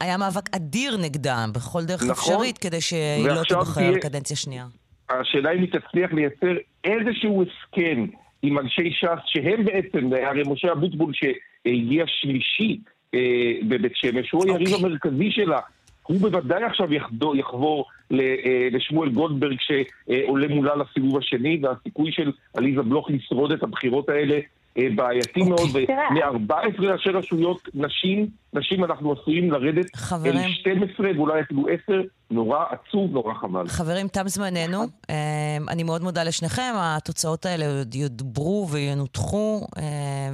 היה מאבק אדיר נגדם בכל דרך אפשרית, כדי שהיא לא תבחר לקדנציה שנייה. השאלה אם היא תצליח לייצר איזשהו הסכם עם אנשי ש"ס, שהם בעצם, הרי משה אבוטבול שהגיע שלישי בבית שמש, הוא היריב המרכזי שלה, הוא בוודאי עכשיו יחבור לשמואל גולדברג שעולה מולה לסיבוב השני, והסיכוי של עליזה בלוך לשרוד את הבחירות האלה בעייתי מאוד, ומ-ארבע עשרה ראשי רשויות נשים, נשים אנחנו עשויים לרדת אל שתים עשרה ואולי אפילו עשר, נורא עצוב, נורא חמל. חברים, תם זמננו, אני מאוד מודה לשניכם, התוצאות האלה יודברו וינותחו,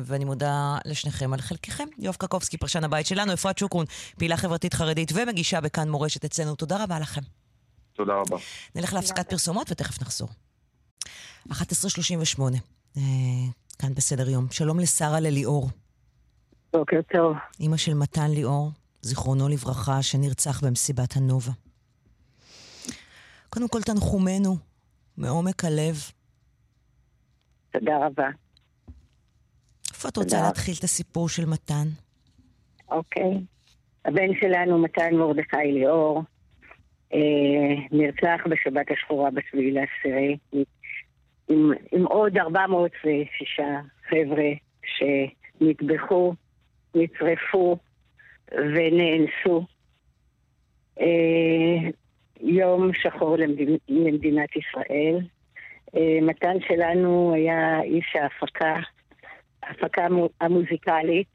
ואני מודה לשניכם על חלקכם. יואב קקובסקי, פרשן הבית שלנו, אפרת שוקרון, פעילה חברתית חרדית ומגישה בכאן מורשת אצלנו, תודה רבה לכם. תודה רבה. נלך להפסקת פרסומות ותכף נחזור. אחת עשרה שלושים ושמונה. כאן בסדר יום. שלום לשרה לליאור. בוקר טוב. אמא של מתן ליאור, זיכרונו לברכה, שנרצח במסיבת הנובה. קודם כל תנחומנו, מעומק הלב. תודה רבה. איפה את רוצה להתחיל את הסיפור של מתן? אוקיי. הבן שלנו, מתן מורדכי ליאור, נרצח בשבת השחורה בשביל העשירי, עם, עם עוד ארבע מאות ושישה חבר'ה שנטבחו, נטרפו ונאנסו. אה, יום שחור למדינ, למדינת ישראל. אה, מתן שלנו היה איש ההפקה, ההפקה המוזיקלית.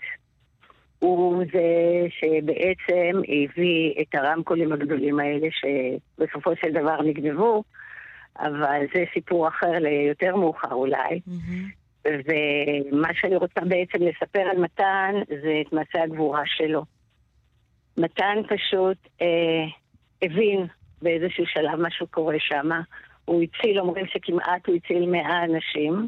הוא זה שבעצם הביא את הרמקולים הגדולים האלה שבסופו של דבר נגנבו, אבל זה סיפור אחר ליותר מאוחר אולי. Mm-hmm. ומה שאני רוצה בעצם לספר על מתן זה את מסע הגבורה שלו. מתן פשוט אה, הבין באיזשהו שלב משהו קורה שם. הוא הציל, אומרים שכמעט הוא הציל מאה אנשים.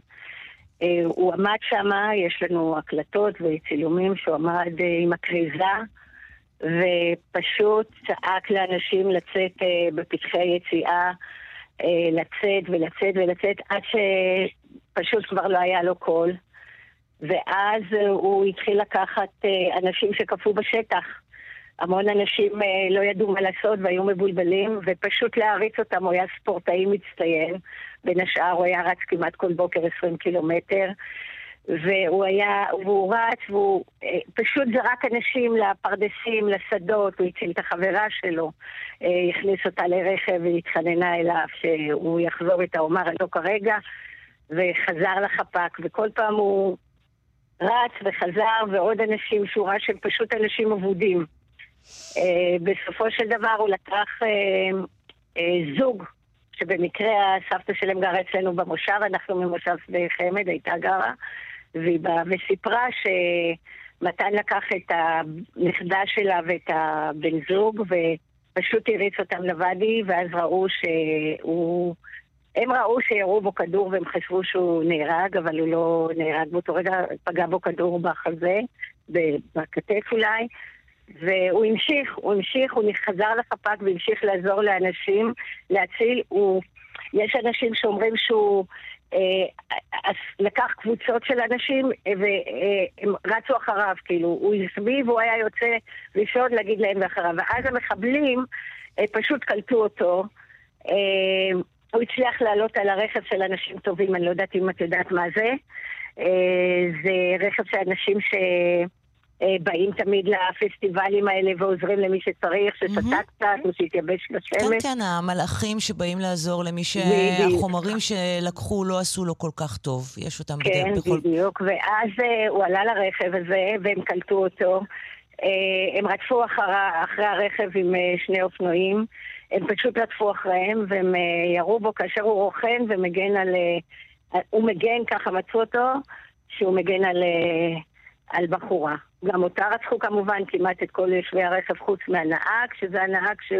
אה, הוא עמד שם, יש לנו הקלטות וצילומים שהוא עמד אה, עם הקריזה, ופשוט צעק לאנשים לצאת אה, בפתחי יציאה, לצאת ולצאת ולצאת, עד שפשוט כבר לא היה לו קול. ואז הוא התחיל לקחת אנשים שקפו בשטח. המון אנשים לא ידעו מה לעשות והיו מבולבלים, ופשוט להריץ אותם. הוא היה ספורטאי מצטיין, בין השאר הוא היה רץ כמעט כל בוקר עשרים קילומטר, והוא היה, והוא רץ, והוא פשוט זרק אנשים לפרדסים, לשדות, הוא הציל את החברה שלו, הכניס אותה לרכב והתחננה אליו שהוא יחזור איתה, אומר לא כרגע, וחזר לחפק, וכל פעם הוא רץ וחזר, ועוד אנשים שהוא ראה שהם פשוט אנשים עבודים. בסופו של דבר הוא לקח זוג, שבמקרה הסבתא שלהם גרה אצלנו במושב, אנחנו ממושב בחמד, הייתה גרה, והיא באה וסיפרה שמתן לקח את הנכדה שלה ואת הבן זוג, ופשוט הריץ אותם לוואדי, ואז ראו שהוא... הם ראו שירו בו כדור, והם חשבו שהוא נהרג, אבל הוא לא נהרג באותו רגע, פגע בו כדור בחזה, בכתף אולי, והוא המשיך, הוא המשיך, הוא חזר לחפק והמשיך לעזור לאנשים, להציל. הוא... יש אנשים שאומרים שהוא... לקח קבוצות של אנשים והם רצו אחריו, כאילו הוא הסביב, הוא היה יוצא ראשון להגיד להם ואחריו, ואז המחבלים פשוט קלטו אותו. הוא הצליח לעלות על הרכב של אנשים טובים, אני לא יודעת אם את יודעת מה זה, זה רכב של אנשים ש... באים תמיד לפסטיבלים האלה ועוזרים למי שצריך, ששתק קצת ושתייבש לשמש. כן, כן, המלאכים שבאים לעזור למי שהחומרים שלקחו לא עשו לו כל כך טוב. יש אותם בדיוק. כן, בדיוק. ואז הוא עלה לרכב הזה והם קלטו אותו. הם רדפו אחרי הרכב עם שני אופנועים. הם פשוט רדפו אחריהם והם ירו בו כאשר הוא רוכן ומגן על... הוא מגן, ככה מצאו אותו, שהוא מגן על... על בחורה. גם אותה רצחו כמובן כמעט את כל יושבי הרכב חוץ מהנהג, שזה הנהג ש...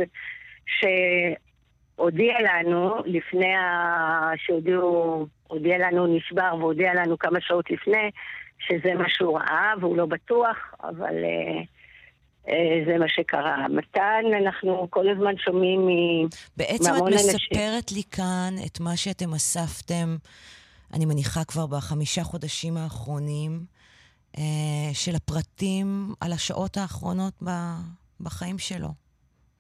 שהודיע לנו לפני ה... שהודיעו, הודיע לנו נשבר והודיע לנו כמה שעות לפני שזה מה שהוא ראה והוא לא בטוח, אבל uh, uh, זה מה שקרה. מתן, אנחנו כל הזמן שומעים מהמון אנשים. בעצם את מספרת אנשים. לי כאן את מה שאתם אספתם, אני מניחה כבר בחמישה חודשים האחרונים, של הפרטים על השעות האחרונות בחיים שלו,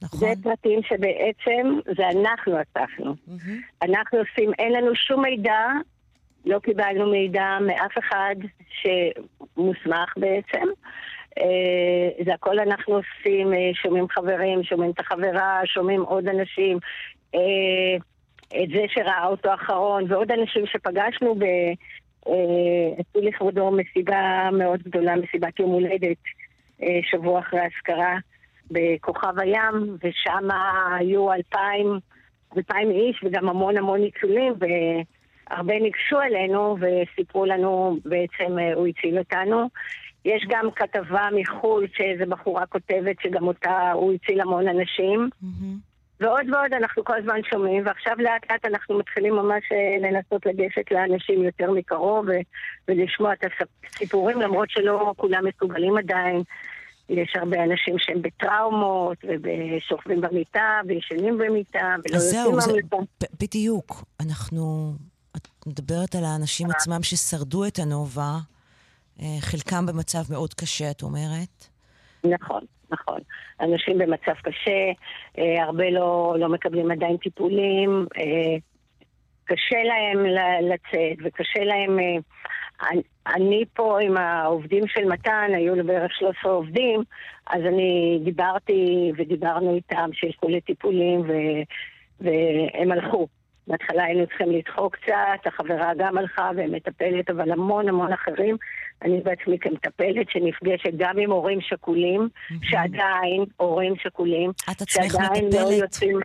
נכון? זה פרטים שבעצם זה אנחנו אספנו. Mm-hmm. אנחנו עושים, אין לנו שום מידע, לא קיבלנו מידע מאף אחד שמוסמך בעצם. זה הכל אנחנו עושים, שומעים חברים, שומעים את החברה, שומעים עוד אנשים, את זה שראה אותו אחרון, ועוד אנשים שפגשנו ב... עשו לכבודו מסיבה מאוד גדולה, מסיבת יום הולדת, שבוע אחרי ההזכרה בכוכב הים, ושם היו אלפיים, אלפיים איש וגם המון המון ניצולים, והרבה ניגשו אלינו וסיפרו לנו, בעצם הוא הציל אותנו. יש גם כתבה מחול שאיזו בחורה כותבת שגם אותה הוא הציל המון אנשים. Mm-hmm. ועוד ועוד אנחנו כל הזמן שומעים, ועכשיו לאט לאט אנחנו מתחילים ממש לנסות לגשת לאנשים יותר מקרוב ולשמוע את הסיפורים, למרות שלא כולם מסוגלים עדיין. יש הרבה אנשים שהם בטראומות ושוכבים במיטה וישנים במיטה ולא יוצאים מהמיטה. בדיוק, אנחנו, את מדברת על האנשים עצמם ששרדו את הנובה, חלקם במצב מאוד קשה, את אומרת? נכון. נכון. אנשים במצב קשה, אה, הרבה לא, לא מקבלים עדיין טיפולים, אה, קשה להם לצאת, וקשה להם... אה, אני, אני פה עם העובדים של מתן, היו לי בערך שלושה עובדים, אז אני דיברתי ודיברנו איתם שילכו לטיפולים, ו, והם הלכו. בהתחלה היינו צריכים לדחוק קצת, החברה גם הלכה והם מטפלת, אבל המון המון אחרים. אני בעצמי כמטפלת שנפגשת גם עם הורים שכולים, שעדיין הורים שכולים, את עצמך מטפלת? לא יוצאים...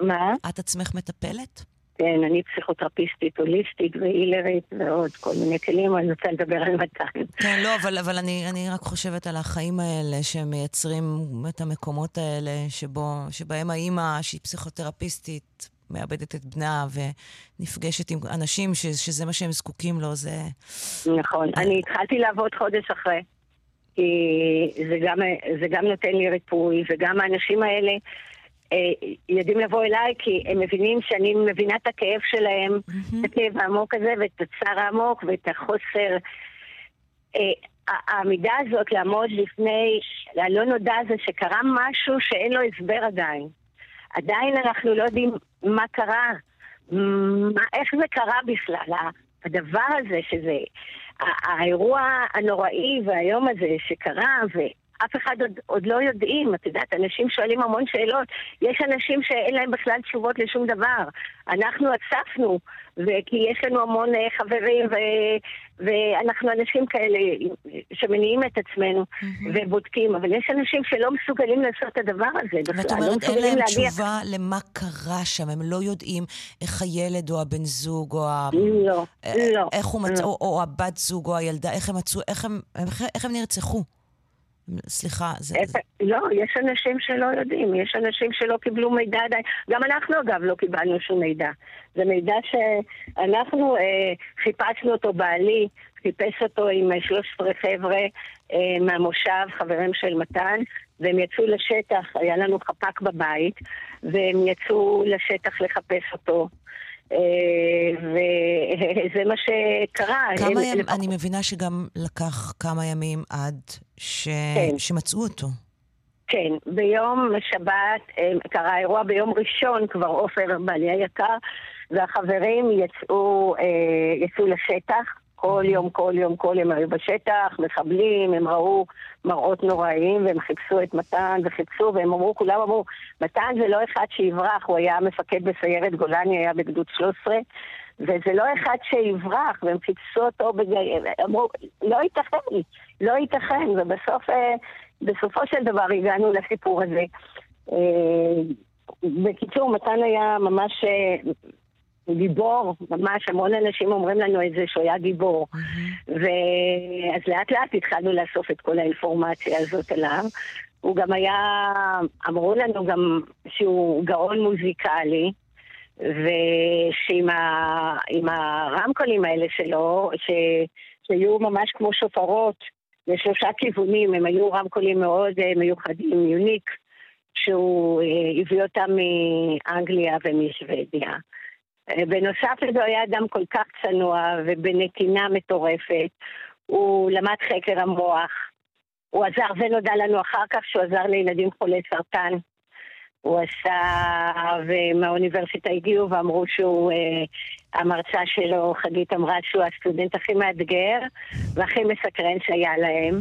מה? את עצמך מטפלת? כן, אני פסיכותרפיסטית, הוליסטית והילרית ועוד כל מיני כלים, אני רוצה לדבר על מתן. כן, לא, אבל, אבל אני, אני רק חושבת על החיים האלה שמייצרים את המקומות האלה שבו, שבהם האימא שהיא פסיכותרפיסטית, מאבדת את בנה ונפגשת עם אנשים ש, שזה מה שהם זקוקים לו, זה... נכון, אני התחלתי לעבוד חודש אחרי, כי זה גם, זה גם נותן לי ריפוי, וגם האנשים האלה אה, יודעים לבוא אליי, כי הם מבינים שאני מבינה את הכאב שלהם, mm-hmm. את הכאב העמוק הזה, ואת הצער העמוק, ואת החוסר... אה, העמידה הזאת לעמוד לפני, הלא נודע הזה, שקרה משהו שאין לו הסבר עדיין. עדיין אנחנו לא יודעים מה קרה, מה, איך זה קרה בכלל, הדבר הזה שזה, האירוע הנוראי והיום הזה שקרה, ואף אחד עוד, עוד לא יודעים, את יודעת, אנשים שואלים המון שאלות, יש אנשים שאין להם בכלל תשובות לשום דבר, אנחנו עצפנו, וכי יש לנו המון חברים, ו, ואנחנו אנשים כאלה שמניעים את עצמנו mm-hmm. ובודקים, אבל יש אנשים שלא מסוגלים לעשות את הדבר הזה. ואת אומרת, לא אין להם להגיע. תשובה למה קרה שם, הם לא יודעים איך הילד או הבן זוג או, ה... לא, א- לא, איך הוא מצ... לא. או, או הבת זוג או הילדה, איך הם, מצו... איך הם... איך... איך הם נרצחו? סליחה, זה... לא, יש אנשים שלא יודעים, יש אנשים שלא קיבלו מידע עדיין, גם אנחנו אגב לא קיבלנו שום מידע, זה מידע שאנחנו אה, חיפשנו אותו, בעלי חיפש אותו עם שלוש עשרה חבר'ה אה, מהמושב, חברים של מתן, והם יצאו לשטח, היה לנו חפק בבית והם יצאו לשטח לחפש אותו, וזה מה שקרה. אני מבינה שגם לקח כמה ימים עד שמצאו אותו. כן, ביום שבת קרה האירוע, ביום ראשון כבר עופר בעלי היקר והחברים יצאו יצאו לשטח, כל יום כל יום כל יום היו בשטח, מחבלים, הם ראו מראות נוראים והם חיפשו את מתן וחיפשו, והם אמרו, כולם אמרו, מתן זה לא אחד שיברח, הוא היה מפקד בסיירת גולני, היה בגדוד שלוש עשרה, וזה לא אחד שיברח, והם חיפשו אותו, בגי... אמרו, לא ייתכן, לא ייתכן, ובסוף, בסופו של דבר הגענו לסיפור הזה. בקיצור, מתן היה ממש... גיבור, ממש המון אנשים אומרים לנו את זה שהוא היה גיבור, mm-hmm. ואז לאט לאט התחלנו לאסוף את כל האינפורמציה הזאת עליו. הוא גם היה, אמרו לנו גם שהוא גאון מוזיקלי, ושעם הרמקולים האלה שלו, ש, שהיו ממש כמו שופרות לשלושה כיוונים, הם היו רמקולים מאוד מיוחדים, יוניק, שהוא הביא אותם מאנגליה ומשוודיה. בנוסף לזה היה אדם כל כך צנוע ובנתינה מטורפת, הוא למד חקר המוח, הוא עזר, ונודע לנו אחר כך שהוא עזר לילדים חולי סרטן, הוא עשה, ומהאוניברסיטה הגיעו ואמרו שהוא, המרצה שלו חגית אמרה שהוא הסטודנט הכי מאתגר והכי מסקרן שהיה להם,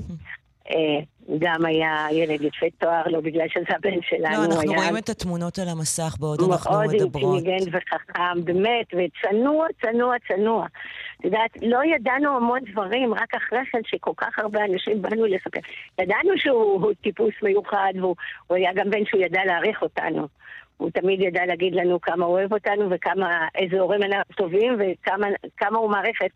גם היה ילד יפה תואר, לא בגלל שזה הבן שלנו. לא, אנחנו היה... רואים את התמונות על המסך בעוד אנחנו מדברות. מאוד אינטליגנט וחכם, באמת, וצנוע, צנוע, צנוע. את יודעת, לא ידענו המון דברים, רק אחרי כן שכל כך הרבה אנשים באנו לספר. ידענו שהוא טיפוס מיוחד, והוא היה גם בן שהוא ידע להעריך אותנו. הוא תמיד ידע להגיד לנו כמה הוא אוהב אותנו, וכמה, איזה הורים אנחנו טובים, וכמה הוא מעריך את...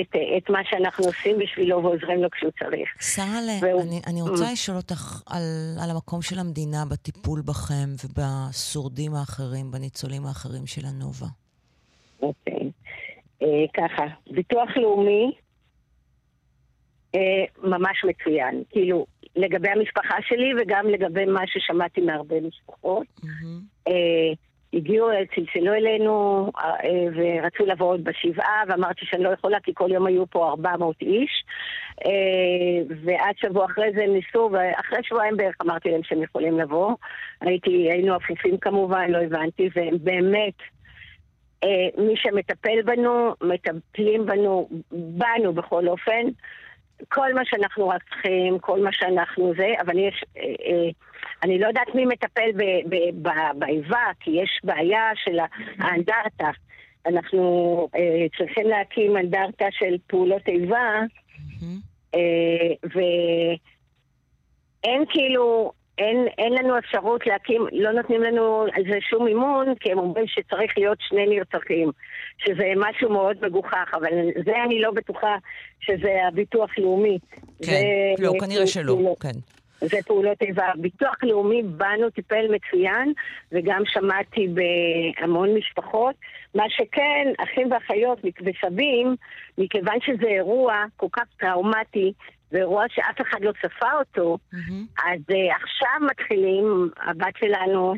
את, את מה שאנחנו עושים בשבילו ועוזרים לו כשהוא צריך. סהלה, והוא... אני, אני רוצה לשאול אותך על, על המקום של המדינה בטיפול בכם ובשורדים האחרים, בניצולים האחרים של הנובה. אוקיי. אה, ככה, ביטוח לאומי אה, ממש מצוין. כאילו, לגבי המשפחה שלי וגם לגבי מה ששמעתי מהרבה משפחות. אה, הגיעו, צלצלו אלינו ורצו לבוא עוד בשבעה, ואמרתי שאני לא יכולה, כי כל יום היו פה ארבע מאות איש. ועד שבוע אחרי זה הם ניסו, ואחרי שבועיים בערך אמרתי להם שהם יכולים לבוא. הייתי, היינו עפופים כמובן, לא הבנתי, ובאמת, מי שמטפל בנו, מטפלים בנו, בנו בכל אופן, כל מה שאנחנו רק צריכים, כל מה שאנחנו זה, אבל יש... אני לא יודעת מי מטפל באיבה, כי יש בעיה של האנדרטה. אנחנו צריכים להקים אנדרטה של פעולות איבה, ואין כאילו, אין לנו אפשרות להקים, לא נותנים לנו על זה שום מימון, כי הם אומרים שצריך להיות שני נרצחים, שזה משהו מאוד מגוחך, אבל זה אני לא בטוחה שזה הביטוח לאומי. כן, לא, כנראה שלא, כן. זה פעולות איבה. ביטוח לאומי בנו טיפל מצוין, וגם שמעתי בהמון משפחות. מה שכן, אחים ואחיות וסבים, מכיוון שזה אירוע כל כך טראומטי, ואירוע שאף אחד לא צפה אותו, mm-hmm. אז uh, עכשיו מתחילים, הבת שלנו, uh,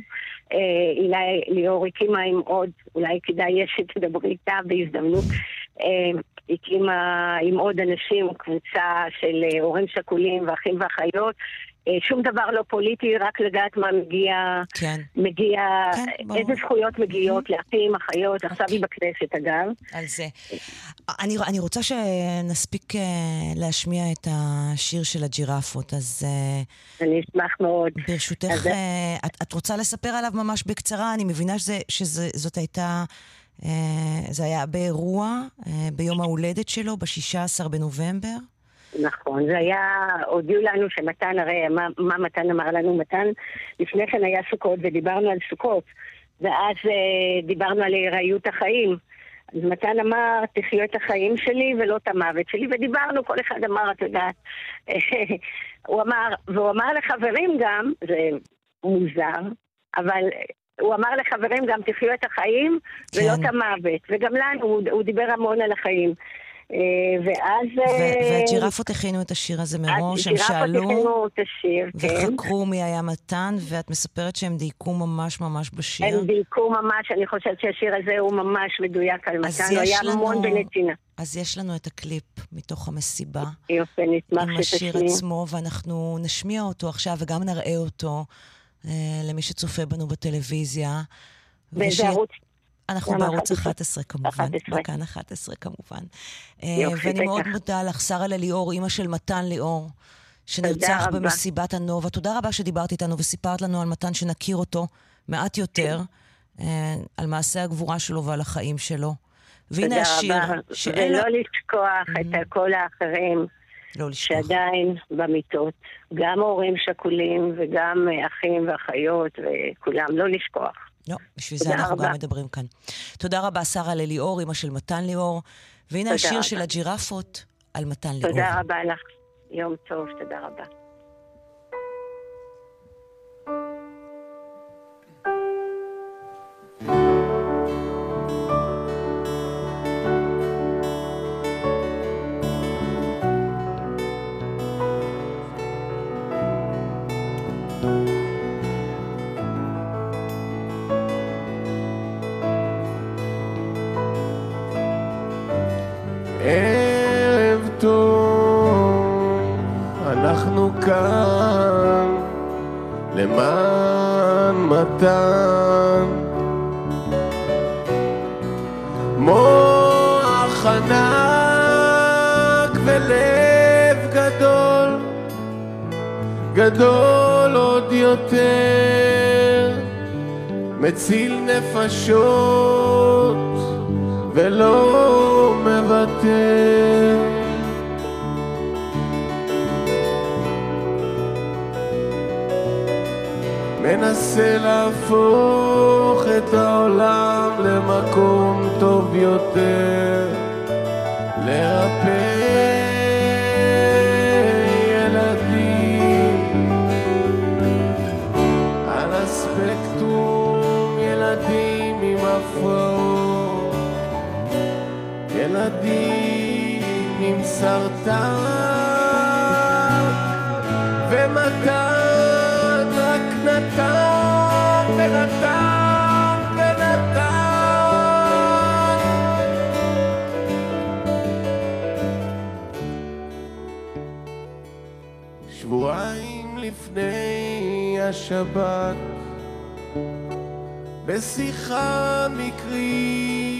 אלי ליאור הקימה עם עוד, אולי כדאי יש שתדבר איתה בהזדמנות, uh, הקימה עם עוד אנשים, קבוצה של uh, הורים שכולים ואחים ואחיות, uh, שום דבר לא פוליטי, רק לדעת מה מגיע, כן. מגיע כן, איזה זכויות מגיעות, mm-hmm. לאחים, אחיות, okay. עכשיו היא בכנסת אגב. על זה. אני, אני רוצה שנספיק uh, להשמיע את השיר של הג'ירפות, אז... Uh, אני אשמח מאוד. ברשותך, אז... uh, את, את רוצה לספר עליו ממש בקצרה, אני מבינה שזה, שזה, זאת הייתה... Uh, זה היה באירוע uh, ביום ההולדת שלו, ב-שישה עשר בנובמבר. נכון, זה היה, הודיעו לנו שמתן, הרי מה, מה מתן אמר לנו? מתן, לפני כן היה סוכות ודיברנו על סוכות, ואז uh, דיברנו על היראיות החיים. אז מתן אמר, תחיו את החיים שלי ולא את המוות שלי, ודיברנו, כל אחד אמר, את יודעת. הוא אמר, והוא אמר לחברים גם, זה מוזר, אבל... הוא אמר לחברים גם תחיו את החיים ולא את המוות, וגם לנו הוא דיבר המון על החיים. ואז והג'ירפות הכינו את השיר הזה מראש, הם שאלו וחקרו מי היה מתן, ואת מספרת שהם דייקו ממש ממש בשיר. הם דייקו ממש, אני חושבת שהשיר הזה הוא ממש מדויק על מתן, הוא היה המון בנתינה. אז יש לנו את הקליפ מתוך המסיבה עם השיר עצמו, ואנחנו נשמיע אותו עכשיו וגם נראה אותו למי שצופה בנו בטלוויזיה. באיזה ערוץ? אנחנו בערוץ אחת עשרה כמובן, בכאן אחת עשרה כמובן. ואני מאוד מודה לך, שרה לליאור, אמא של מתן ליאור, שנרצח במסיבת הנובה. תודה רבה שדיברת איתנו וסיפרת לנו על מתן, שנכיר אותו מעט יותר, על מעשה הגבורה שלו ועל החיים שלו. והנה השיר. ולא לשכוח את כל האחרים. לא שעדיין במיטות, גם הורים שכולים וגם אחים ואחיות וכולם, לא לשכוח. לא, בשביל זה אנחנו גם מדברים כאן. תודה רבה שרה לליאור, אמא של מתן ליאור, והנה השיר רבה. של הג'ירפות על מתן ליאור. תודה רבה לך, יום טוב, תודה רבה. ערב טוב, אנחנו כאן למען מתן, מוח ענק ולב גדול גדול עוד יותר, מציל נפשות ולא מוותר. מנסה להפוך את העולם למקום טוב יותר, לרפא ילדים עם סרטן, ומתן רק נתן ונתן ונתן. שבועיים לפני השבת, בשיחה מקרית,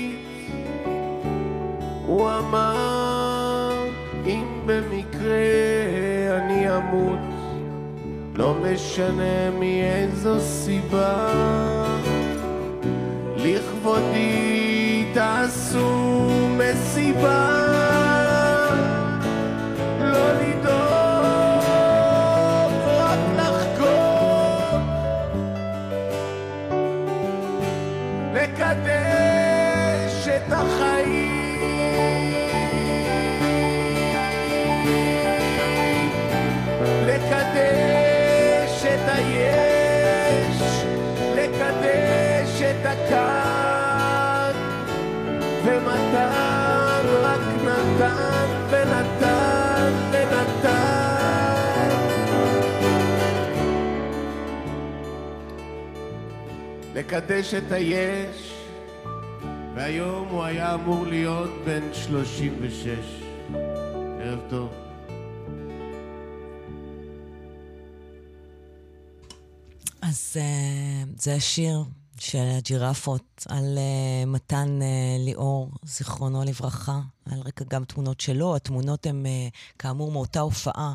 הוא אמר, אם במקרה אני אמות, לא משנה מאיזו סיבה, לכבודי תעשו מסיבה, לא לדאוג, רק לחגוג, לקדש את החיים. לקדש את היש, לקדש את הכאן, ומתן רק נתן ונתן ונתן. לקדש את היש, והיום הוא היה אמור להיות בן שלושים ושש. ערב טוב. אז זה השיר של הג'ירפות על מתן ליאור, זיכרונו לברכה, על רקע גם תמונות שלו. התמונות הן כאמור מאותה הופעה,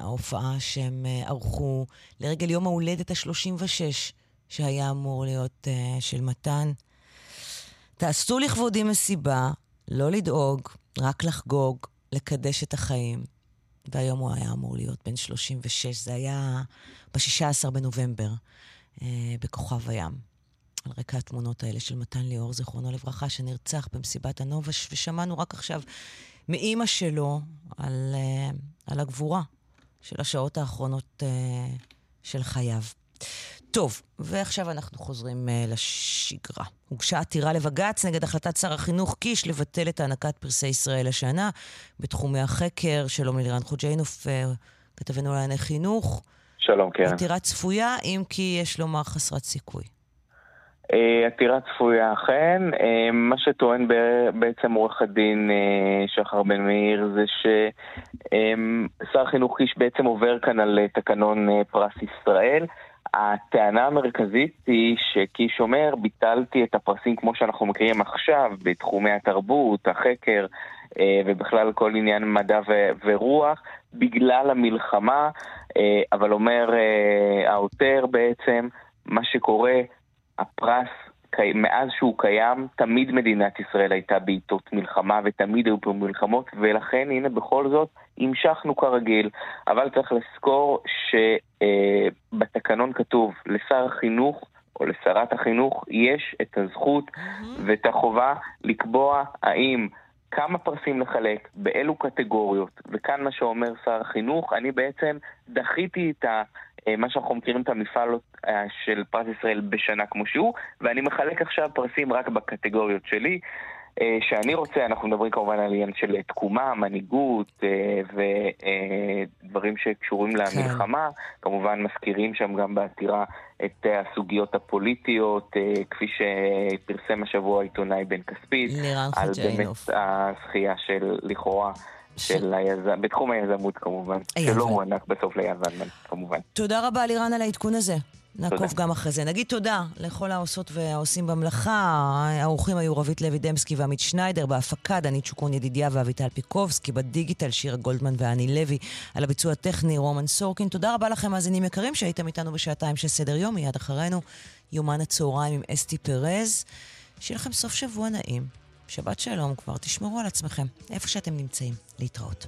ההופעה שהם ערכו לרגל יום ההולדת ה-שלושים ושש, שהיה אמור להיות של מתן. תעשו לכבודי מסיבה, לא לדאוג, רק לחגוג, לקדש את החיים. והיום הוא היה אמור להיות בן שלושים ושש, זה היה ב-שישה עשר בנובמבר, אה, בכוכב הים. על רקע התמונות האלה של מתן ליאור, זיכרונו לברכה, שנרצח במסיבת הנובה, ושמענו רק עכשיו מאמא שלו על, אה, על הגבורה של השעות האחרונות אה, של חייו. טוב, ועכשיו אנחנו חוזרים uh, לשגרה. הוגשה עתירה לבגץ נגד החלטת שר החינוך קיש לבטל את הענקת פרסי ישראל השנה בתחומי החקר. שלום לירן חוג'יינוף, uh, כתבנו לענייני חינוך. שלום, כן. עתירה צפויה, אם כי יש לומר חסרת סיכוי. Uh, עתירה צפויה, אכן. Uh, מה שטוען ב- בעצם עורך הדין uh, שחר בן מאיר זה ששר um, חינוך קיש בעצם עובר כאן על uh, תקנון uh, פרס ישראל. הטענה המרכזית היא שקיש אומר, ביטלתי את הפרסים כמו שאנחנו מכירים עכשיו, בתחומי התרבות, החקר, ובכלל כל עניין מדע ורוח, בגלל המלחמה, אבל אומר העותר בעצם, מה שקורה, הפרס, מאז שהוא קיים, תמיד מדינת ישראל הייתה בעיתות מלחמה, ותמיד היו פה מלחמות, ולכן הנה בכל זאת, המשכנו כרגיל. אבל צריך לזכור שבתקנון כתוב לשר החינוך או לשרת החינוך יש את הזכות ואת החובה לקבוע האם כמה פרסים לחלק, באילו קטגוריות. וכאן מה שאומר שר החינוך, אני בעצם דחיתי את ה... מה שאנחנו מכירים את המפעל של פרס ישראל בשנה כמו שהוא, ואני מחלק עכשיו פרסים רק בקטגוריות שלי, שאני רוצה. אנחנו מדברים כמובן על עניין של תקומה, מנהיגות ודברים שקשורים למלחמה. כמובן מזכירים שם גם בעתירה את הסוגיות הפוליטיות, כפי שפרסם השבוע העיתונאי בן כספית, על באמת הזכייה של לכאורה של היזם, בתחום היזמות כמובן, שלא מוענק בסוף ליזם, כמובן. תודה רבה לירן על העדכון הזה. נעקוף גם אחרי זה. נגיד תודה לכל העושות והעושים במלאכה. האורחים היו רבית לוי דמסקי ועמית שניידר, בהפקה דנית שוקרון ידידיה ואביטל פיקובסקי, בדיגיטל שיר גולדמן ואני לוי, על הביצוע הטכני רומן סורקין. תודה רבה לכם מאזינים יקרים שהייתם איתנו בשעתיים של סדר יום. מיד אחרינו יומן הצהריים עם אסתי פרז. שיהיה לכם סוף שבוע נעים, שבת שלום כבר, תשמרו על עצמכם איפה שאתם נמצאים. להתראות.